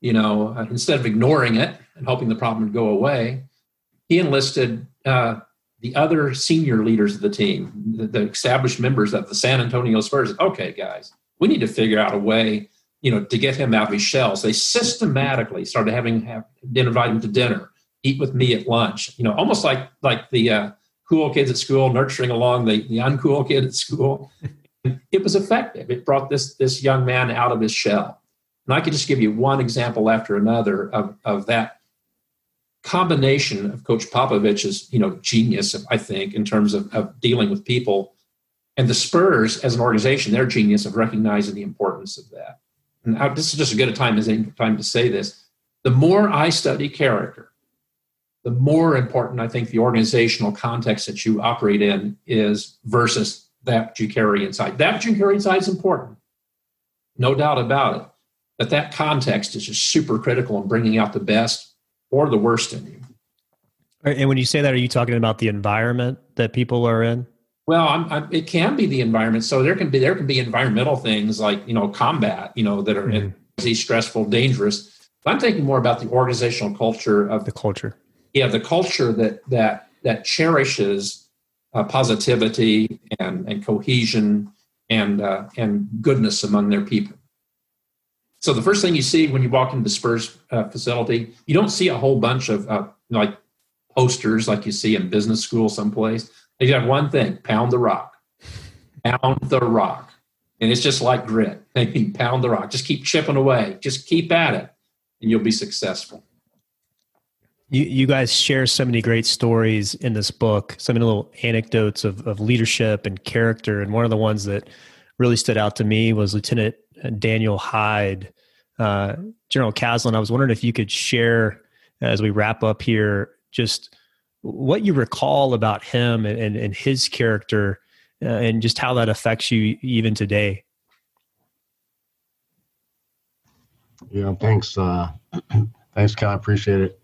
you know, instead of ignoring it and hoping the problem would go away, he enlisted uh, the other senior leaders of the team, the, the established members of the San Antonio Spurs. Okay, guys, we need to figure out a way, you know, to get him out of his shell. So they systematically started having have, invite him to dinner, eat with me at lunch. You know, almost like like the uh, cool kids at school nurturing along the, the uncool kid at school. It was effective. It brought this this young man out of his shell. And I could just give you one example after another of of that combination of Coach Popovich's, you know, genius, I think, in terms of, of dealing with people. And the Spurs, as an organization, their genius of recognizing the importance of that. And I, this is just as good a time as any time to say this. The more I study character, the more important I think the organizational context that you operate in is versus that you carry inside. That you carry inside is important, no doubt about it. But that context is just super critical in bringing out the best or the worst in you. And when you say that, are you talking about the environment that people are in? Well, I'm, I'm, it can be the environment. So there can be there can be environmental things like, you know, combat, you know, that are mm-hmm. stressful, dangerous. But I'm thinking more about the organizational culture of the culture. Yeah, the culture that that that cherishes uh, positivity and and cohesion and uh, and goodness among their people. So the first thing you see when you walk into the Spurs uh, facility, you don't see a whole bunch of uh, you know, like posters like you see in business school someplace. They have one thing: pound the rock, pound the rock, and it's just like grit. They can pound the rock. Just keep chipping away. Just keep at it, and you'll be successful. You you guys share so many great stories in this book. So many little anecdotes of of leadership and character. And one of the ones that really stood out to me was Lieutenant Daniel Hyde, uh, General Caslen. I was wondering if you could share, as we wrap up here, just what you recall about him and, and, and his character uh, and just how that affects you even today. Yeah, thanks. Uh, thanks, Cal. I appreciate it.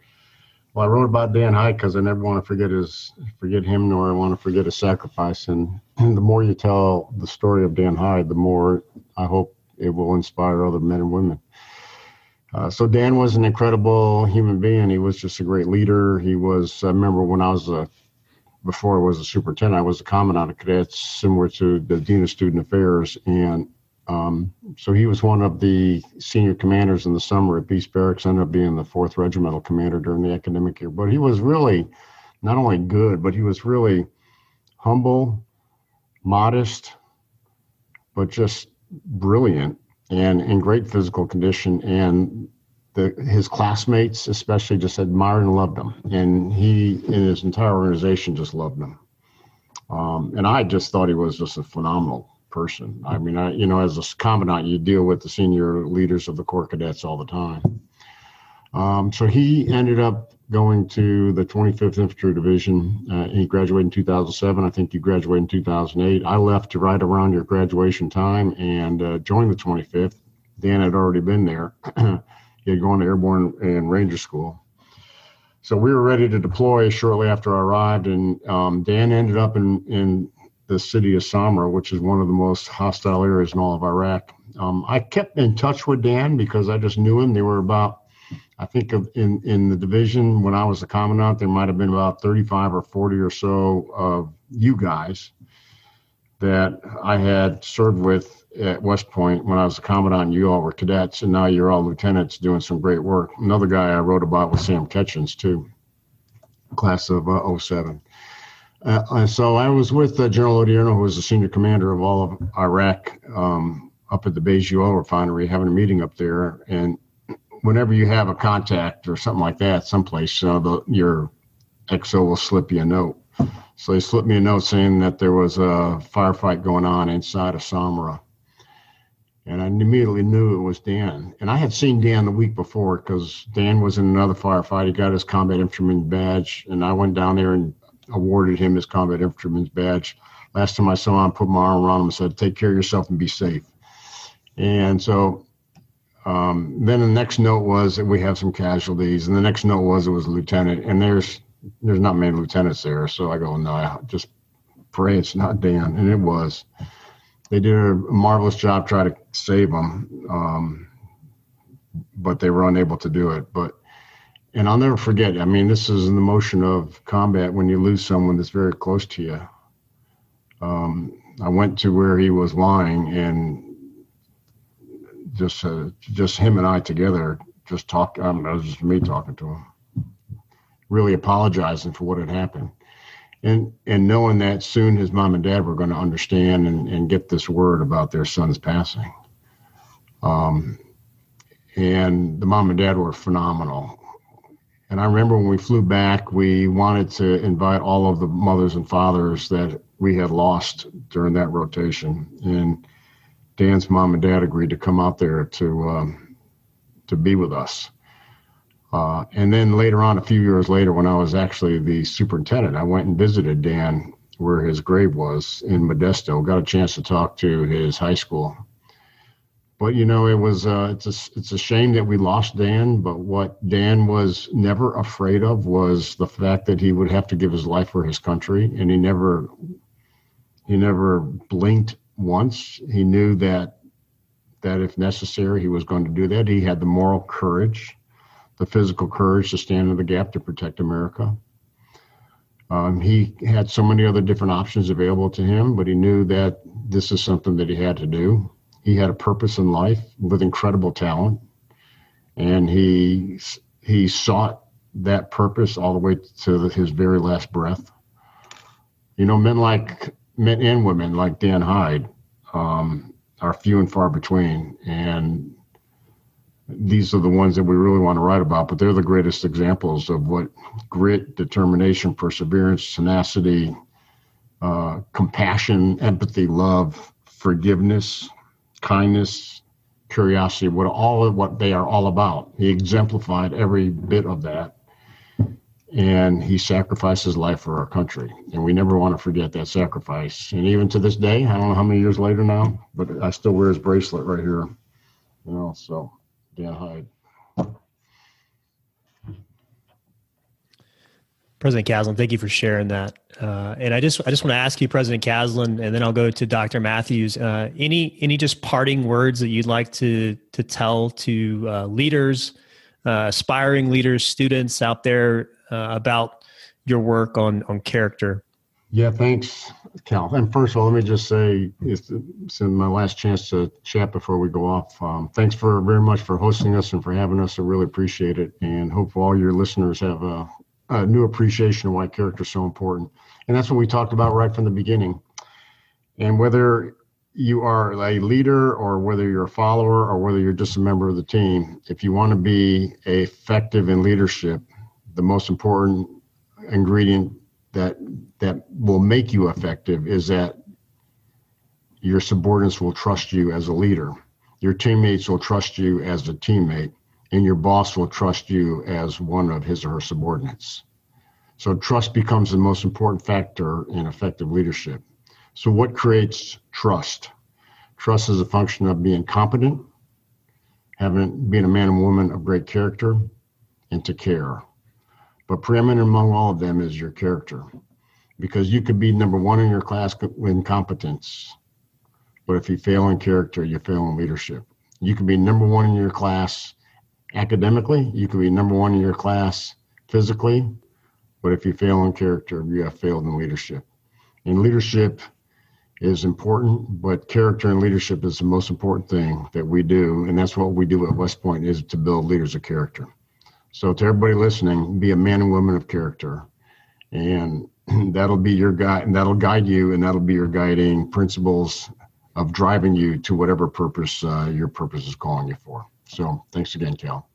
Well, I wrote about Dan Hyde because I never want to forget his, forget him, nor I want to forget his sacrifice. And the more you tell the story of Dan Hyde, the more I hope it will inspire other men and women. Uh, so Dan was an incredible human being. He was just a great leader. He was, I remember when I was a, before I was a superintendent, I was a commandant of cadets, similar to the Dean of Student Affairs. And um, so he was one of the senior commanders in the summer at Beast Barracks, ended up being the fourth Regimental Commander during the academic year. But he was really not only good, but he was really humble, modest, but just brilliant. And in great physical condition, and the, his classmates especially just admired and loved him. And he and his entire organization just loved him. Um, and I just thought he was just a phenomenal person. I mean, I, you know, as a commandant, you deal with the senior leaders of the Corps cadets all the time. Um, so he ended up going to the twenty-fifth Infantry Division. Uh, he graduated in two thousand seven. I think you graduated in two thousand eight. I left right around your graduation time and uh, joined the twenty-fifth. Dan had already been there. He had gone to Airborne and Ranger School. So we were ready to deploy shortly after I arrived, and um, Dan ended up in, in the city of Samra, which is one of the most hostile areas in all of Iraq. Um, I kept in touch with Dan because I just knew him. They were about I think of in, in the division, when I was the commandant, there might have been about thirty-five or forty or so of you guys that I had served with at West Point when I was the commandant. You all were cadets, and now you're all lieutenants doing some great work. Another guy I wrote about was Sam Ketchins, too, class of uh, oh seven. Uh, and so I was with uh, General Odierno, who was the senior commander of all of Iraq, um, up at the Bayou Oil Refinery, having a meeting up there. And whenever you have a contact or something like that someplace, uh, the, your X O will slip you a note. So they slipped me a note saying that there was a firefight going on inside of Samra. And I immediately knew it was Dan. And I had seen Dan the week before because Dan was in another firefight. He got his combat infantryman badge, and I went down there and awarded him his combat infantryman's badge. Last time I saw him, I put my arm around him and said, take care of yourself and be safe. And so Um, then the next note was that we have some casualties, and the next note was it was a lieutenant, and there's there's not many lieutenants there, so I go, no, I just pray it's not Dan, and it was. They did a marvelous job trying to save them, um, but they were unable to do it. But and I'll never forget, I mean, this is an emotion of combat when you lose someone that's very close to you. Um, I went to where he was lying, and Just, uh, just him and I together, just talk. I don't know, it was just me talking to him, really apologizing for what had happened, and and knowing that soon his mom and dad were going to understand and, and get this word about their son's passing. Um, and the mom and dad were phenomenal. And I remember when we flew back, we wanted to invite all of the mothers and fathers that we had lost during that rotation, and Dan's mom and dad agreed to come out there to um, to be with us. Uh, and then later on, a few years later, when I was actually the superintendent, I went and visited Dan where his grave was in Modesto. Got a chance to talk to his high school But, you know, it was uh, it's a, it's a shame that we lost Dan. But what Dan was never afraid of was the fact that he would have to give his life for his country. And he never he never blinked once. He knew that that if necessary, he was going to do that. He had the moral courage, the physical courage to stand in the gap to protect America. Um, he had so many other different options available to him, but he knew that this is something that he had to do. He had a purpose in life with incredible talent, and he he sought that purpose all the way to the, his very last breath. You know, men like men and women like Dan Hyde um, are few and far between, and these are the ones that we really want to write about. But they're the greatest examples of what grit, determination, perseverance, tenacity, uh, compassion, empathy, love, forgiveness, kindness, curiosity, what all of what they are all about. He exemplified every bit of that, and he sacrificed his life for our country, and we never want to forget that sacrifice. And even to this day, I don't know how many years later now, but I still wear his bracelet right here, you know. So Dan Hyde. President Caslen, thank you for sharing that. Uh, and I just I just want to ask you, President Caslen, and then I'll go to Doctor Matthews. Uh, any any just parting words that you'd like to to tell to uh, leaders, uh, aspiring leaders, students out there uh, about your work on on character? Yeah, thanks, Cal. And first of all, let me just say, it's, it's my last chance to chat before we go off. Um, thanks for very much for hosting us and for having us. I really appreciate it, and hope all your listeners have a a new appreciation of why character is so important. And that's what we talked about right from the beginning. And whether you are a leader or whether you're a follower or whether you're just a member of the team, if you want to be effective in leadership, the most important ingredient that that will make you effective is that your subordinates will trust you as a leader. Your teammates will trust you as a teammate. And your boss will trust you as one of his or her subordinates. So trust becomes the most important factor in effective leadership. So what creates trust? Trust is a function of being competent, having being a man and woman of great character, and to care. But preeminent among all of them is your character, because you could be number one in your class in competence, but if you fail in character, you fail in leadership. You can be number one in your class academically, you could be number one in your class physically, but if you fail in character, you have failed in leadership. And leadership is important, but character and leadership is the most important thing that we do, and that's what we do at West Point, is to build leaders of character. So to everybody listening, be a man and woman of character, and that'll be your guide, and that'll guide you, and that'll be your guiding principles of driving you to whatever purpose uh, your purpose is calling you for. So thanks again, Cal.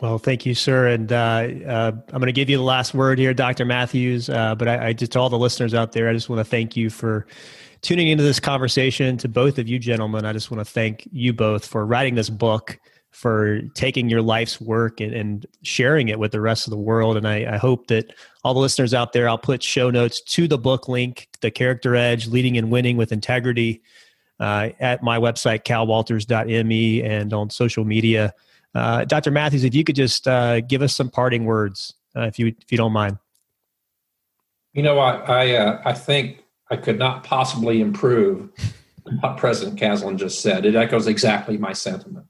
Well, thank you, sir. And uh, uh, I'm going to give you the last word here, Doctor Matthews. Uh, but I, I just to all the listeners out there, I just want to thank you for tuning into this conversation. To both of you gentlemen, I just want to thank you both for writing this book, for taking your life's work and, and sharing it with the rest of the world. And I, I hope that all the listeners out there, I'll put show notes to the book link, The Character Edge, Leading and Winning with Integrity, Uh, at my website, cal walters dot m e, and on social media. Uh, Doctor Matthews, if you could just uh, give us some parting words, uh, if you if you don't mind. You know, I I, uh, I think I could not possibly improve what President Caslen just said. It echoes exactly my sentiment.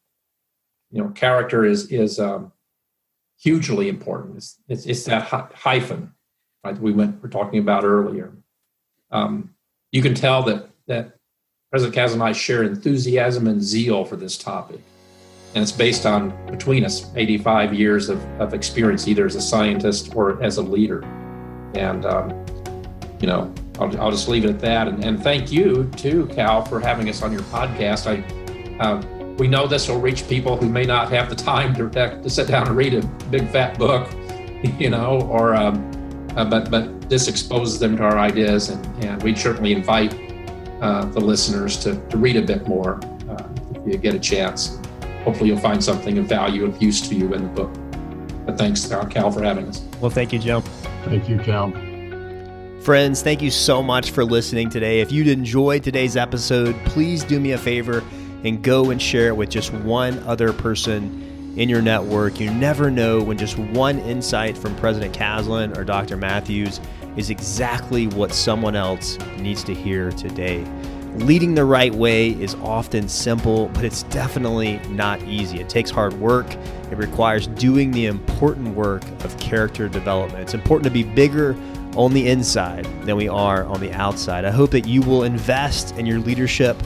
You know, character is is um, hugely important. It's it's, it's that hy- hyphen, right? We went we're talking about earlier. Um, you can tell that that. President Caslen and I share enthusiasm and zeal for this topic. And it's based on, between us, eighty-five years of, of experience, either as a scientist or as a leader. And, um, you know, I'll, I'll just leave it at that. And, and thank you, too, Cal, for having us on your podcast. I, uh, we know this will reach people who may not have the time to, to sit down and read a big, fat book, you know, or um, uh, but, but this exposes them to our ideas. And, and we certainly invite Uh, the listeners to, to read a bit more uh, if you get a chance. Hopefully you'll find something of value, of use to you in the book. But thanks, Cal, for having us. Well, thank you, Jim. Thank you, Cal. Friends, thank you so much for listening today. If you'd enjoyed today's episode, please do me a favor. and go and share it with just one other person in your network. You never know when just one insight from President Caslen or Doctor Matthews is exactly what someone else needs to hear today. Leading the right way is often simple, but it's definitely not easy. It takes hard work. It requires doing the important work of character development. It's important to be bigger on the inside than we are on the outside. I hope that you will invest in your leadership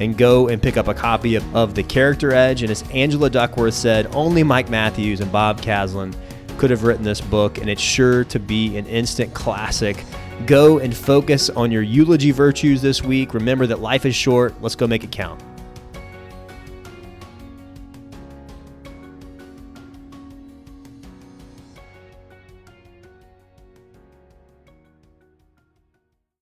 and go and pick up a copy of, of The Character Edge. And as Angela Duckworth said, only Mike Matthews and Bob Caslen could have written this book, and it's sure to be an instant classic. Go and focus on your eulogy virtues this week. Remember that life is short. Let's go make it count.